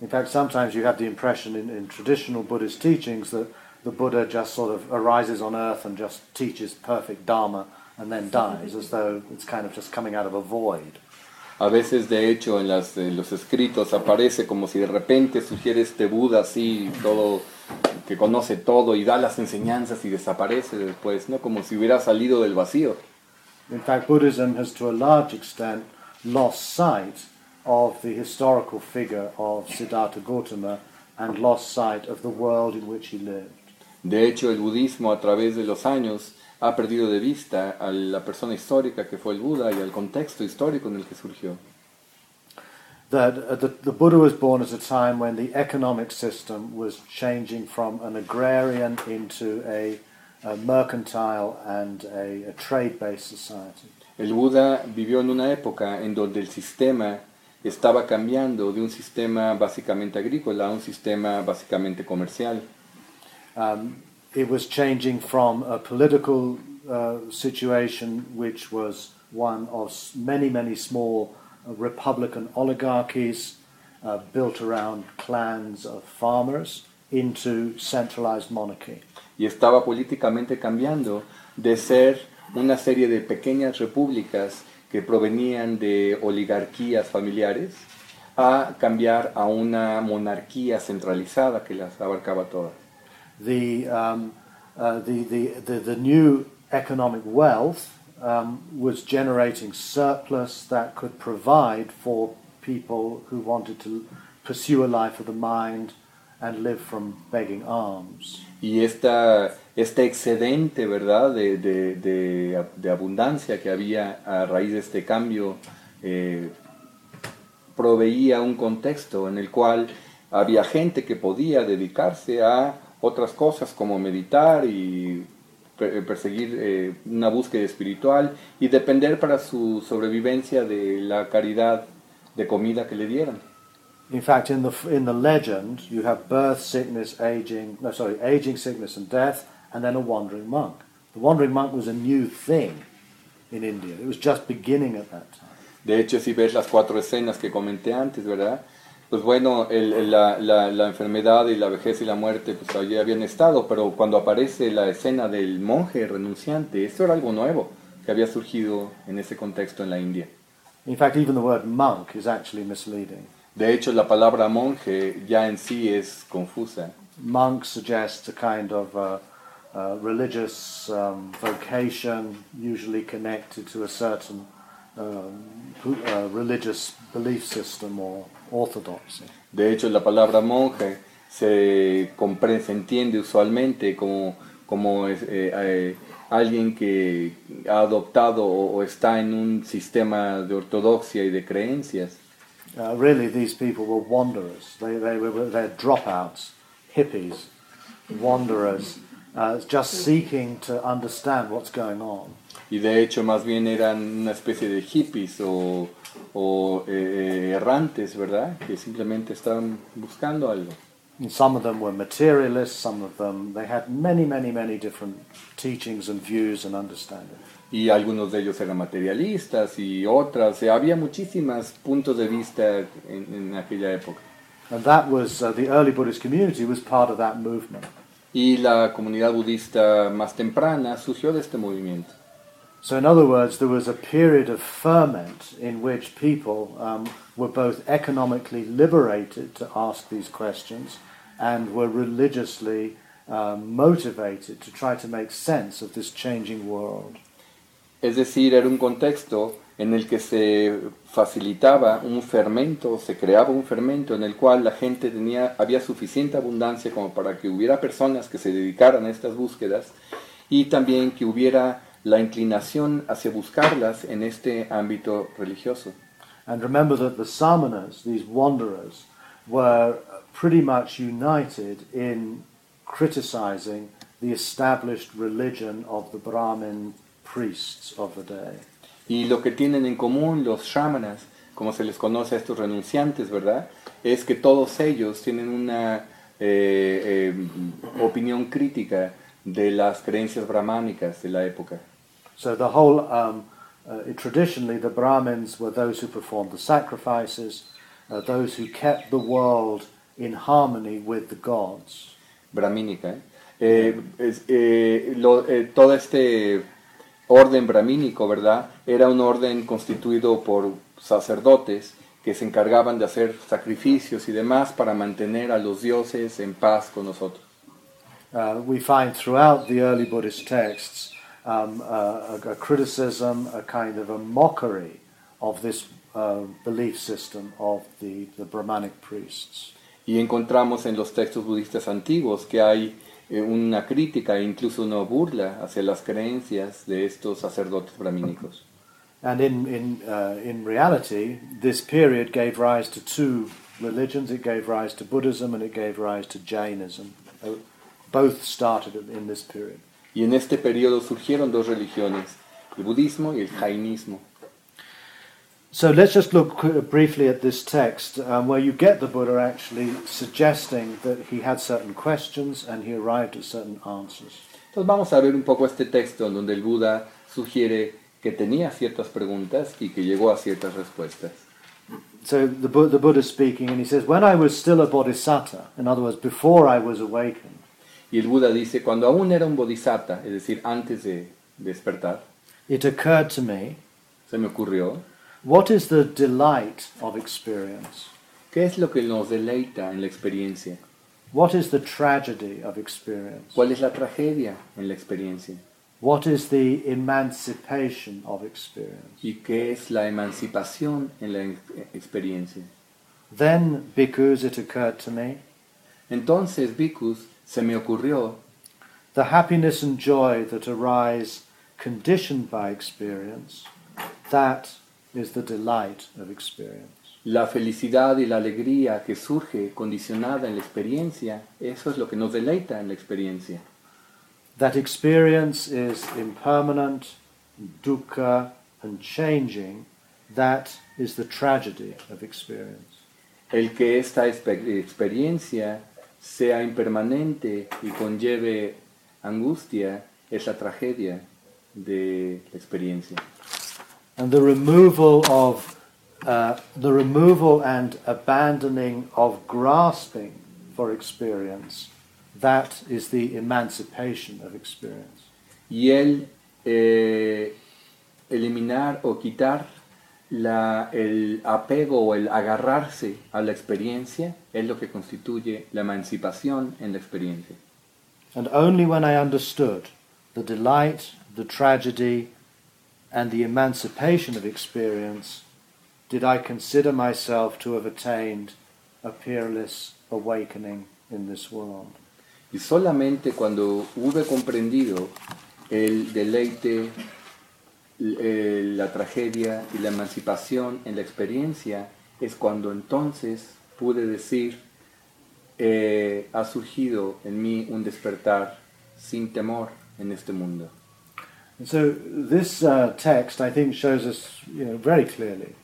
In fact, sometimes you have the impression in, in traditional Buddhist teachings that the Buddha just sort of arises on earth and just teaches perfect Dharma and then dies, as though it's kind of just coming out of a void. A veces, de hecho, en, las, en los escritos aparece como si de repente surgiera este Buda así, todo, que conoce todo y da las enseñanzas y desaparece después, ¿no? Como si hubiera salido del vacío. In fact, Buddhism has to a large extent lost sight of the historical figure of Siddhartha Gautama and lost sight of the world in which he lived. De hecho, el budismo a través de los años ha perdido de vista a la persona histórica que fue el Buda y al contexto histórico en el que surgió. That uh, the, the Buddha was born at a time when the economic system was changing from an agrarian into a, a mercantile and a, a trade-based society. El Buda vivió en una época en donde el sistema estaba cambiando de un sistema básicamente agrícola a un sistema básicamente comercial. Um, it was changing from a political uh, situation which was one of many, many small uh, republican oligarchies uh, built around clans of farmers into centralized monarchy. Y estaba políticamente cambiando de ser una serie de pequeñas repúblicas que provenían de oligarquías familiares a cambiar a una monarquía centralizada que las abarcaba todas. The, um, uh, the, the, the, the new economic wealth um, was generating surplus that could provide for people who wanted to pursue a life of the mind and live from begging alms. Y esta, este excedente, ¿verdad?, de, de, de, de abundancia que había a raíz de este cambio eh, proveía un contexto en el cual había gente que podía dedicarse a otras cosas como meditar y perseguir eh, una búsqueda espiritual y depender para su sobrevivencia de la caridad de comida que le dieran. In fact, in the in the legend, you have birth, sickness, aging, no, sorry, aging, sickness, and death, and then a wandering monk. The wandering monk was a new thing in India. It was just beginning at that time. De hecho, si ves las cuatro escenas que comenté antes, ¿verdad? Pues bueno, el, el, la, la, la enfermedad y la vejez y la muerte pues allí habían estado, pero cuando aparece la escena del monje renunciante, eso era algo nuevo que había surgido en ese contexto en la India. In fact, even the word monk is actually misleading. De hecho, la palabra monje ya en sí es confusa. Monk suggests a kind of uh, uh, religious um, vocation, usually connected to a certain um, uh, religious belief system or orthodoxy. De hecho, la palabra monje se compre- se entiende usualmente como, como eh, eh, alguien que ha adoptado o, o está en un sistema de ortodoxia y de creencias. Uh, really, these people were wanderers. They, they were they're dropouts, hippies, wanderers, uh, just seeking to understand what's going on. Y de hecho, más bien eran una especie de hippies o, o eh, errantes, ¿verdad? Que simplemente estaban buscando algo. And some of them were materialists. Some of them they had many, many, many different teachings and views and understandings. Y algunos de ellos eran materialistas y otras, había muchísimos puntos de vista en, en aquella época. And that was uh, the early Buddhist community was part of that movement. Y la comunidad budista más temprana surgió de este movimiento. So in other words, there was a period of ferment in which people um, were both economically liberated to ask these questions and were religiously uh, motivated to try to make sense of this changing world. Es decir, era un contexto en el que se facilitaba un fermento, se creaba un fermento en el cual la gente tenía, había suficiente abundancia como para que hubiera personas que se dedicaran a estas búsquedas y también que hubiera la inclinación hacia buscarlas en este ámbito religioso. And remember that the samanas, these wanderers, were pretty much united in criticizing the established religion of the Brahmin priests of the day. Y lo que tienen en común los shamanas, como se les conoce a estos renunciantes, ¿verdad?, es que todos ellos tienen una eh, eh, opinión crítica de las creencias brahmánicas de la época. So the whole um, Uh, it, traditionally, the Brahmins were those who performed the sacrifices, uh, those who kept the world in harmony with the gods. Brahmínica, eh? Eh, eh, lo, eh, todo este orden brahmínico, ¿verdad? Era un orden constituido por sacerdotes que se encargaban de hacer sacrificios y demás para mantener a los dioses en paz con nosotros. Uh, we find throughout the early Buddhist texts um, uh, a, a criticism, a kind of a mockery of this uh, belief system of the, the Brahmanic priests. Y encontramos en los textos budistas antiguos que hay eh, una crítica e incluso una burla hacia las creencias de estos sacerdotes brahmínicos. And in in uh, in reality, this period gave rise to two religions. It gave rise to Buddhism and it gave rise to Jainism. Both started in this period. Y en este periodo surgieron dos religiones, el budismo y el jainismo. So let's just look briefly at this text, um, where you get the Buddha actually suggesting that he had certain questions and he arrived at certain answers. Entonces vamos a ver un poco este texto en donde el Buda sugiere que tenía ciertas preguntas y que llegó a ciertas respuestas. So the, the Buddha is speaking and he says, when I was still a bodhisattva, in other words, before I was awakened. Y el Buda dice, cuando aún era un bodhisattva, es decir, antes de despertar. It occurred to me. Se me ocurrió. What is the delight of experience? ¿Qué es lo que nos deleita en la experiencia? What is the tragedy of experience? ¿Cuál es la tragedia en la experiencia? What is the emancipation of experience? ¿Y qué es la emancipación en la experiencia? Then, bhikkhus, it occurred to me. Entonces, bhikkhus, se me ocurrió. The happiness and joy that arise conditioned by experience, that is the delight of experience. La felicidad y la alegría que surge condicionada en la experiencia, eso es lo que nos deleita en la experiencia. That experience is impermanent, dukkha, and changing. That is the tragedy of experience. El que esta exper- experiencia sea impermanente y conlleve angustia es la tragedia de la experiencia. And the removal of uh, the removal and abandoning of grasping for experience. That is the emancipation of experience. Y el eh, eliminar o quitar la, el apego o el agarrarse a la experiencia es lo que constituye la emancipación en la experiencia. And only when I understood the delight, the tragedy, and the emancipation of experience did I consider myself to have attained a peerless awakening in this world. Y solamente cuando hube comprendido el deleite, la tragedia y la emancipación en la experiencia, es cuando entonces pude decir, eh, ha surgido en mí un despertar sin temor en este mundo. And so this uh, text, I think, shows us, you know, very clearly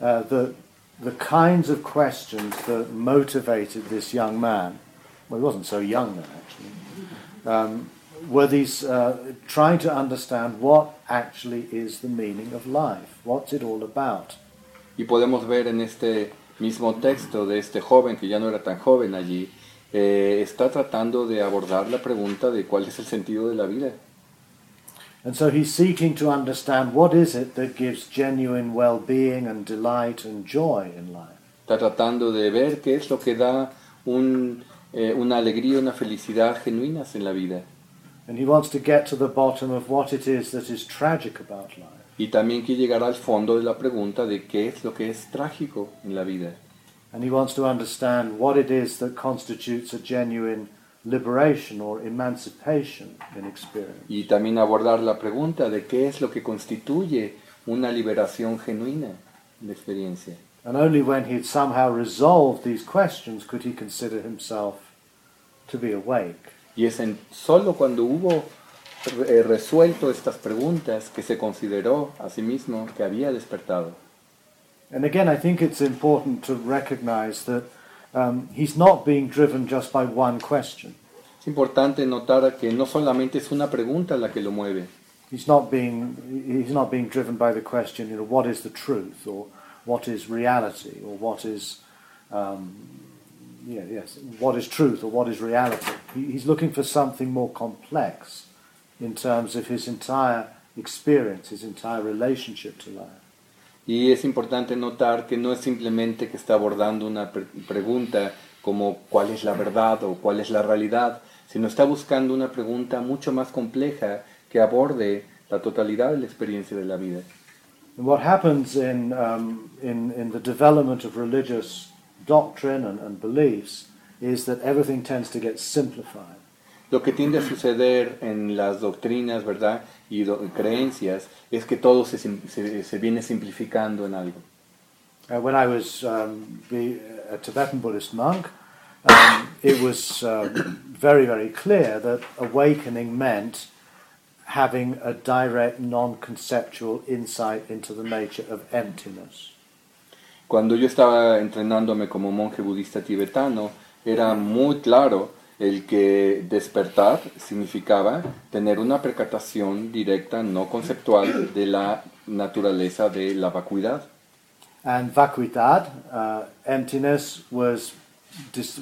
uh, the, the kinds of questions that motivated this young man. Well, he wasn't so young then, actually. Um, were these uh, trying to understand what actually is the meaning of life? What's it all about? Y podemos ver en este mismo texto de este joven que ya no era tan joven allí, eh, está tratando de abordar la pregunta de cuál es el sentido de la vida. And so he's seeking to understand what is it that gives genuine well-being and delight and joy in life. Está tratando de ver qué es lo que da un Eh, una alegría, una felicidad genuinas en la vida. And he wants to get to the bottom of what it is that is tragic about life. Y también quiere llegar al fondo de la pregunta de qué es lo que es trágico en la vida. And he wants to understand what it is that constitutes a genuine liberation or emancipation in experience. Y también abordar la pregunta de qué es lo que constituye una liberación genuina de experiencia. And only when he had somehow resolved these questions could he consider himself to be awake. Y es en solo cuando hubo eh, resuelto estas preguntas que se consideró a sí mismo que había despertado. And again, I think it's important to recognize that um, he's not being driven just by one question. Es importante notar que no solamente es una pregunta la que lo mueve. He's not being he's not being driven by the question, you know, what is the truth, or what is reality, or what is um, yeah, yes, what is truth, or what is reality. He, he's looking for something more complex in terms of his entire experience, his entire relationship to life. Y es importante notar que no es simplemente que está abordando una pre- pregunta como cuál es la verdad o cuál es la realidad, sino está buscando una pregunta mucho más compleja que aborde la totalidad de la experiencia de la vida. And what happens in, um, in, in the development of religious doctrine and, and beliefs is that everything tends to get simplified. Lo que tiende a suceder en las doctrinas, ¿verdad?, y do- creencias es que todo se, se, se viene simplificando en algo. Uh, when I was um, the, a Tibetan Buddhist monk, um, it was uh, very, very clear that awakening meant having a direct, non-conceptual insight into the nature of emptiness. Cuando yo estaba entrenándome como monje budista tibetano, era muy claro el que despertar significaba tener una percatación directa, no conceptual, de la naturaleza de la vacuidad. And vacuidad, uh, emptiness, was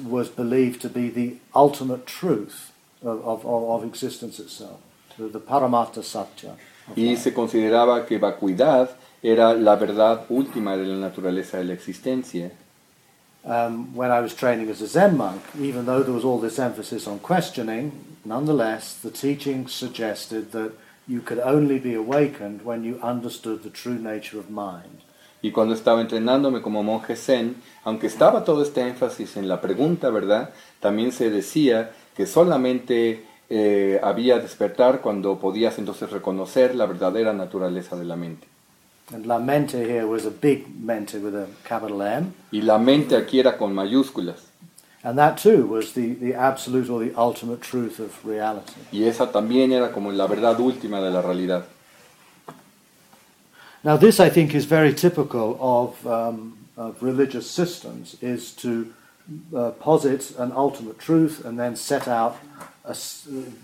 was believed to be the ultimate truth of of, of existence itself, the, the paramatta satya. Y se consideraba que vacuidad era la verdad última de la naturaleza de la existencia. Um, when I was training as a Zen monk, even though there was all this emphasis on questioning, nonetheless, the teaching suggested that you could only be awakened when you understood the true nature of mind. Y cuando estaba entrenándome como monje Zen, aunque estaba todo este énfasis en la pregunta, ¿verdad?, también se decía que solamente eh, había despertar cuando podías entonces reconocer la verdadera naturaleza de la mente. And la mente here was a big mente with a capital M. Y la mente aquí era con mayúsculas. And that too was the, the absolute or the ultimate truth of reality. Y esa también era como la verdad última de la realidad. Now this, I think, is very typical of, um, of religious systems, is to uh, posit an ultimate truth and then set out a,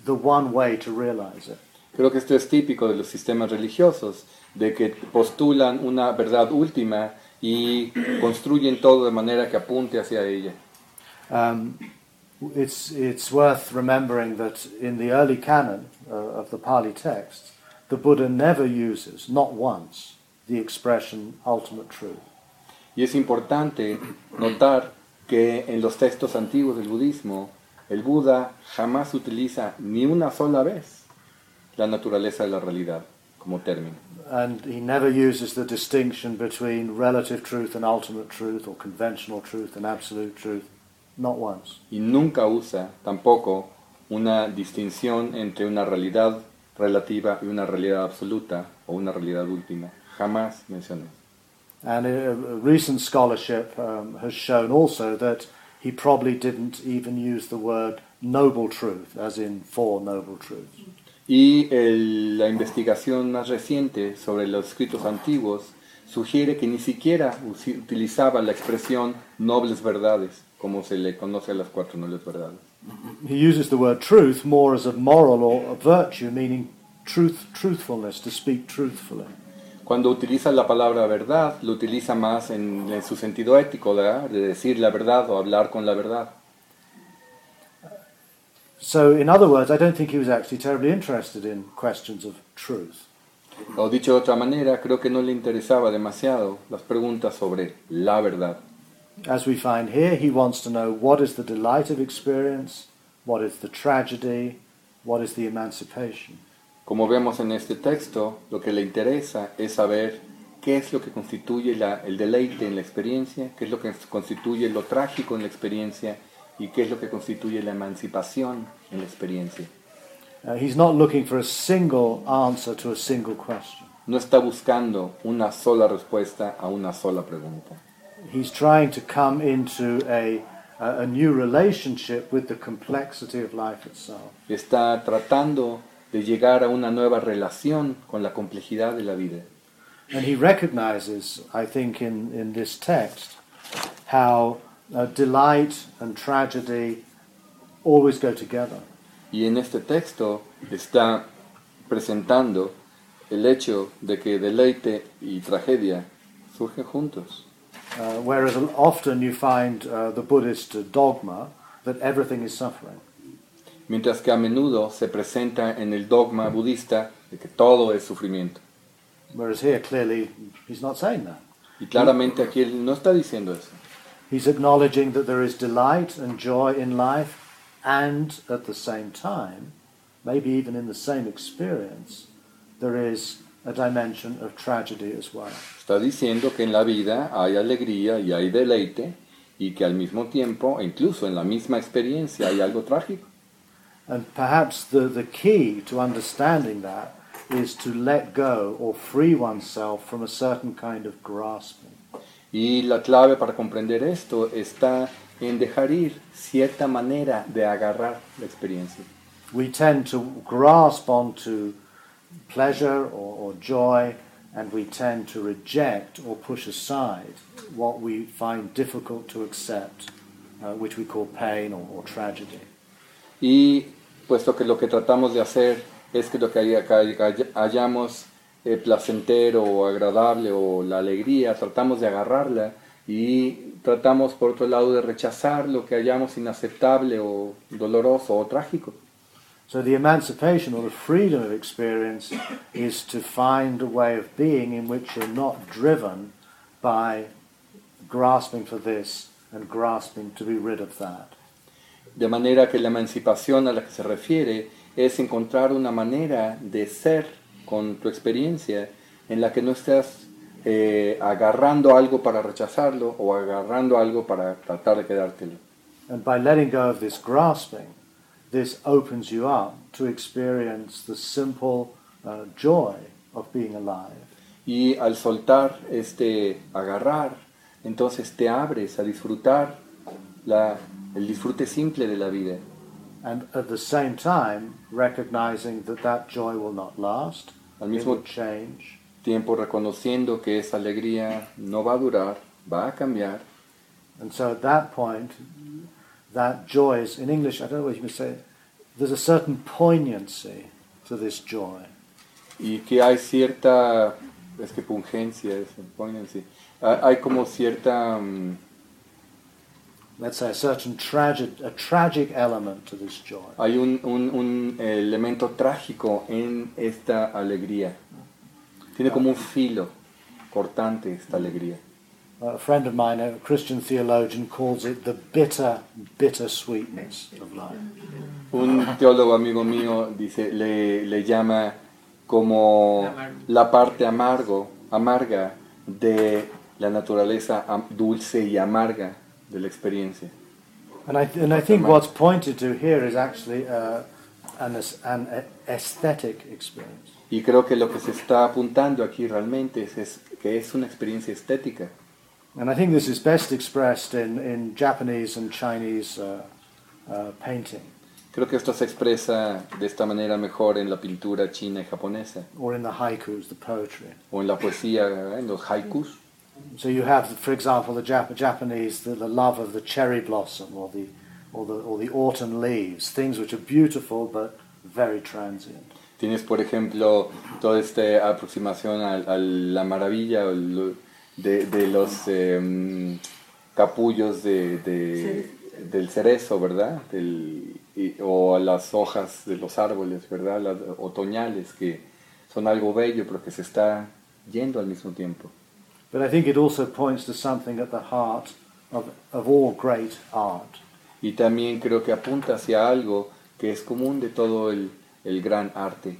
the one way to realize it. Creo que esto es típico de los sistemas religiosos, de que postulan una verdad última y construyen todo de manera que apunte hacia ella. Um, it's, it's worth remembering that in the early canon uh, of the Pali texts, the Buddha never uses, not once, the expression ultimate truth. Y es importante notar que en los textos antiguos del budismo, el Buda jamás utiliza ni una sola vez la naturaleza de la realidad como término. And he never uses the distinction between relative truth and ultimate truth, or conventional truth and absolute truth, not once. Y nunca usa tampoco una distinción entre una realidad relativa y una realidad absoluta o una realidad última. Jamás mencionó. And a, a recent scholarship um, has shown also that he probably didn't even use the word noble truth, as in four noble truths. Y el, la investigación más reciente sobre los escritos antiguos sugiere que ni siquiera utilizaba la expresión nobles verdades, como se le conoce a las cuatro nobles verdades. He uses the word truth more as a moral or a virtue, meaning truth, truthfulness, to speak truthfully. Cuando utiliza la palabra verdad, lo utiliza más en, en su sentido ético, ¿verdad?, de decir la verdad o hablar con la verdad. So, in other words, I don't think he was actually terribly interested in questions of truth. O dicho de otra manera, creo que no le interesaba demasiado las preguntas sobre la verdad. As we find here, he wants to know what is the delight of experience, what is the tragedy, what is the emancipation. Como vemos en este texto, lo que le interesa es saber qué es lo que constituye la, el deleite en la experiencia, qué es lo que constituye lo trágico en la experiencia, y qué es lo que constituye la emancipación en la experiencia. Uh, he's not looking for a single answer to a single question. No está buscando una sola respuesta a una sola pregunta. He's trying to come into a, a new relationship with the complexity of life itself. Está tratando de llegar a una nueva relación con la complejidad de la vida. And he recognizes, I think, in, in this text, how Uh, delight and tragedy always go together. Y en este texto está presentando el hecho de que deleite y tragedia surgen juntos. Uh, whereas often you find uh, the Buddhist dogma that everything is suffering. Mientras que a menudo se presenta en el dogma budista de que todo es sufrimiento. Whereas here clearly he's not saying that. Y claramente aquí él no está diciendo eso. He's acknowledging that there is delight and joy in life, and at the same time, maybe even in the same experience, there is a dimension of tragedy as well. Está diciendo que en la vida hay alegría y hay deleite, y que al mismo tiempo, incluso en la misma experiencia, hay algo trágico. And perhaps the, the key to understanding that is to let go or free oneself from a certain kind of grasping. Y la clave para comprender esto está en dejar ir cierta manera de agarrar la experiencia. We tend to grasp onto pleasure or, or joy, and we tend to reject or push aside what we find difficult to accept, uh, which we call pain or, or tragedy. Y puesto que lo que tratamos de hacer es que lo que hallamos eh, placentero o agradable o la alegría, tratamos de agarrarla y tratamos por otro lado de rechazar lo que hallamos inaceptable o doloroso o trágico. So the emancipation or the freedom of experience is to find a way of being in which you're not driven by grasping for this and grasping to be rid of that. De manera que la emancipación a la que se refiere es encontrar una manera de ser con tu experiencia en la que no estás eh, agarrando algo para rechazarlo o agarrando algo para tratar de quedártelo. And by letting go of this grasping, this opens you up to experience the simple uh, joy of being alive. Y al soltar este agarrar, entonces te abres a disfrutar la, el disfrute simple de la vida. And at the same time, recognizing that that joy will not last, al mismo it will change. Tiempo reconociendo que esa alegría no va a durar, va a cambiar. And so at that point, that joy is, in English, I don't know what you can say, there's a certain poignancy to this joy. Y que hay cierta, es que pungencia es poignancy, hay como cierta... Um, Let's say a certain tragic, a tragic element to this joy. Hay un, un, un elemento trágico en esta alegría. Tiene como un filo cortante esta alegría. A friend of mine, a Christian theologian, calls it the bitter, bitter sweetness of life. Un teólogo amigo mío dice, le, le llama como la parte amargo, amarga de la naturaleza dulce y amarga de la experiencia. And I, th- and I think what's pointed to here is actually uh, an, an aesthetic experience. Y creo que lo que se está apuntando aquí realmente es, es que es una experiencia estética. And I think this is best expressed in, in Japanese and Chinese uh, uh, painting. Creo que esto se expresa de esta manera mejor en la pintura china y japonesa. Or in the haikus, the poetry. O en la poesía, en los haikus. So you have, for example, the Jap- Japanese, the, the love of the cherry blossom or the, or the, or the autumn leaves, things which are beautiful but very transient. Tienes, por ejemplo, toda esta aproximación a, a la maravilla de, de los eh, capullos de, de, del cerezo, ¿verdad? Del, y, o a las hojas de los árboles, ¿verdad? Las otoñales, que son algo bello pero que se está yendo al mismo tiempo. But I think it also points to something at the heart of, of all great art. Y también creo que apunta hacia algo que es común de todo el, el gran arte.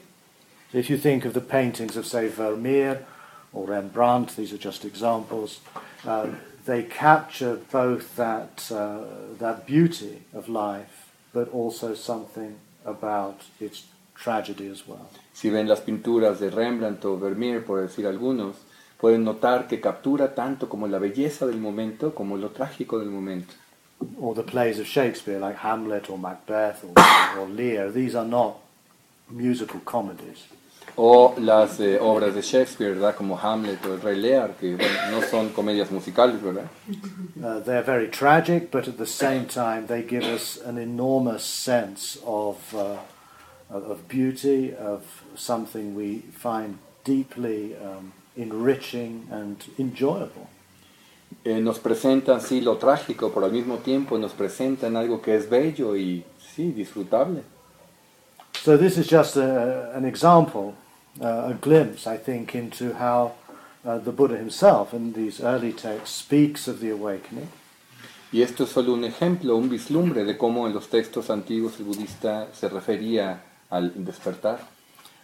So if you think of the paintings of, say, Vermeer or Rembrandt, these are just examples, uh, they capture both that, uh, that beauty of life, but also something about its tragedy as well. Si ven las pinturas de Rembrandt o Vermeer, por decir algunos, pueden notar que captura tanto como la belleza del momento como lo trágico del momento. Or the plays of Shakespeare, like Hamlet or Macbeth or, or Lear, these are not musical comedies. O las eh, obras de Shakespeare, ¿verdad? Como Hamlet o el Rey Lear, que bueno, no son comedias musicales, ¿verdad? Uh, they're very tragic, but at the same time they give us an enormous sense of uh, of beauty, of something we find deeply um, enriching and enjoyable. Eh, nos presentan, sí, lo trágico, pero al mismo tiempo nos presentan algo que es bello y, sí, disfrutable. So this is just a, an example, uh, a glimpse, I think, into how uh, the Buddha himself, in these early texts, speaks of the awakening. Y esto es solo un ejemplo, un vislumbre de cómo en los textos antiguos el budista se refería al despertar.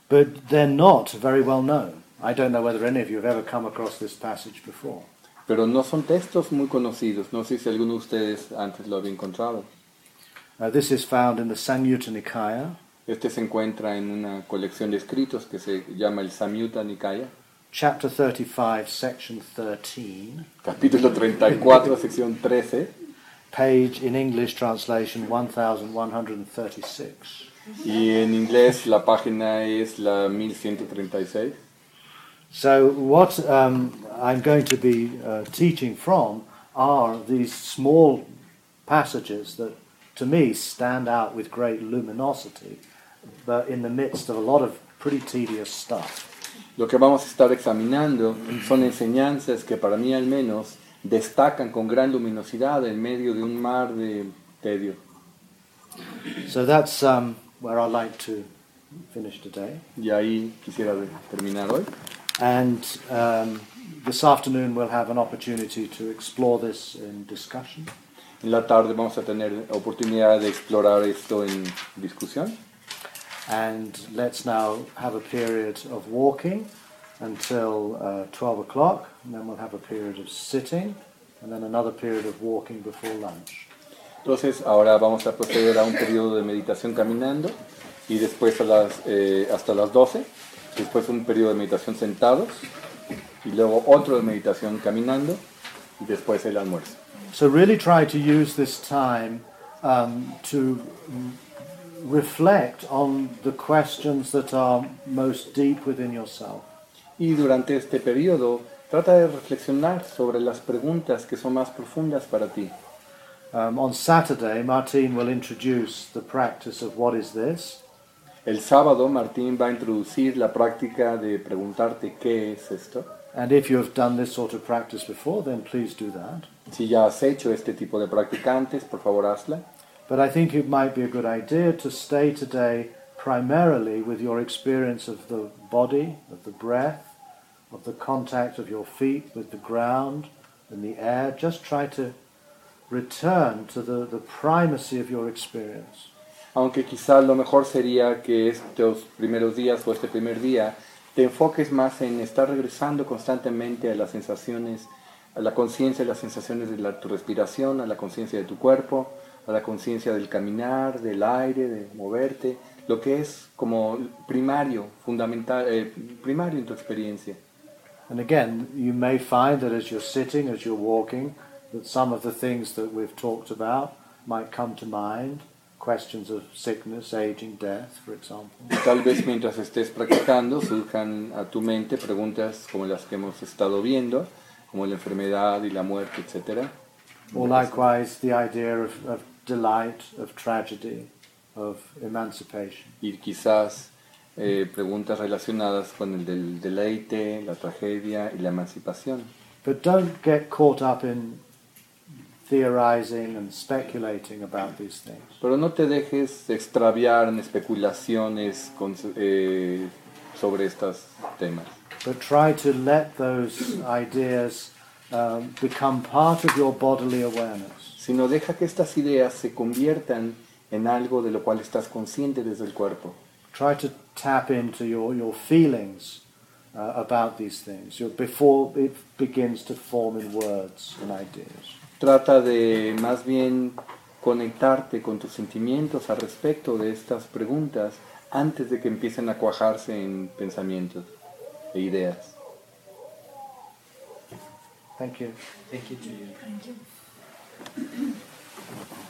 But they're not very well known. I don't know whether any of you have ever come across this passage before. Pero no son textos muy conocidos. No sé si alguno de ustedes antes lo había encontrado. Uh, this is found in the Samyutta Nikaya. Este se encuentra en una colección de escritos que se llama el Samyutta Nikaya. Chapter thirty-five, section thirteen. Capítulo treinta y cuatro, sección trece. Page in English translation eleven thirty-six. Y en inglés la página es la eleven thirty-six. So what um, I'm going to be uh, teaching from are these small passages that, to me, stand out with great luminosity, but in the midst of a lot of pretty tedious stuff. Lo que vamos a estar examinando son enseñanzas que para mí al menos destacan con gran luminosidad en medio de un mar de tedio. So that's um, where I'd like to finish today. Y ahí quisiera terminar hoy. And um, this afternoon we'll have an opportunity to explore this in discussion. En la tarde vamos a tener oportunidad de explorar esto en discusión. And let's now have a period of walking until uh, twelve o'clock, and then we'll have a period of sitting, and then another period of walking before lunch. Entonces, ahora vamos a proceder a un periodo de meditación caminando, y después a las, eh, hasta las doce. Después un periodo de meditación sentados, y luego otro de meditación caminando, y después el almuerzo. So really try to use this time um, to reflect on the questions that are most deep within yourself. Y durante este periodo trata de reflexionar sobre las preguntas que son más profundas para ti. Um, on Saturday, Martin will introduce the practice of what is this. El sábado Martín va a introducir la práctica de preguntarte qué es esto. And if you have done this sort of practice before, then please do that. Si ya has hecho este tipo de práctica antes, por favor hazla. But I think it might be a good idea to stay today primarily with your experience of the body, of the breath, of the contact of your feet with the ground and the air. Just try to return to the, the primacy of your experience. Aunque quizás lo mejor sería que estos primeros días o este primer día te enfoques más en estar regresando constantemente a las sensaciones, a la conciencia de las sensaciones de la, tu respiración, a la conciencia de tu cuerpo, a la conciencia del caminar, del aire, de moverte, lo que es como primario, fundamental, eh, primario en tu experiencia. And again, you may find that as you're sitting, as you're walking, that some of the things that we've talked about might come to mind. Questions of sickness, aging, death, for example. Tal vez mientras estés practicando surjan a tu mente preguntas como las que hemos estado viendo, como la enfermedad y la muerte, etcétera. Or likewise, the idea of, of delight, of tragedy, of emancipation. Y quizás eh, preguntas relacionadas con el del deleite, la tragedia y la emancipación. But don't get caught up in theorizing and speculating about these things. Pero no te dejes extraviar en especulaciones con, eh, sobre estos temas. But try to let those ideas um, become part of your bodily awareness. Sino deja que estas ideas se conviertan en algo de lo cual estás consciente desde el cuerpo. Try to tap into your your feelings uh, about these things before it begins to form in words and ideas. Trata de más bien conectarte con tus sentimientos al respecto de estas preguntas antes de que empiecen a cuajarse en pensamientos e ideas. Thank you. Thank you to you. Thank you.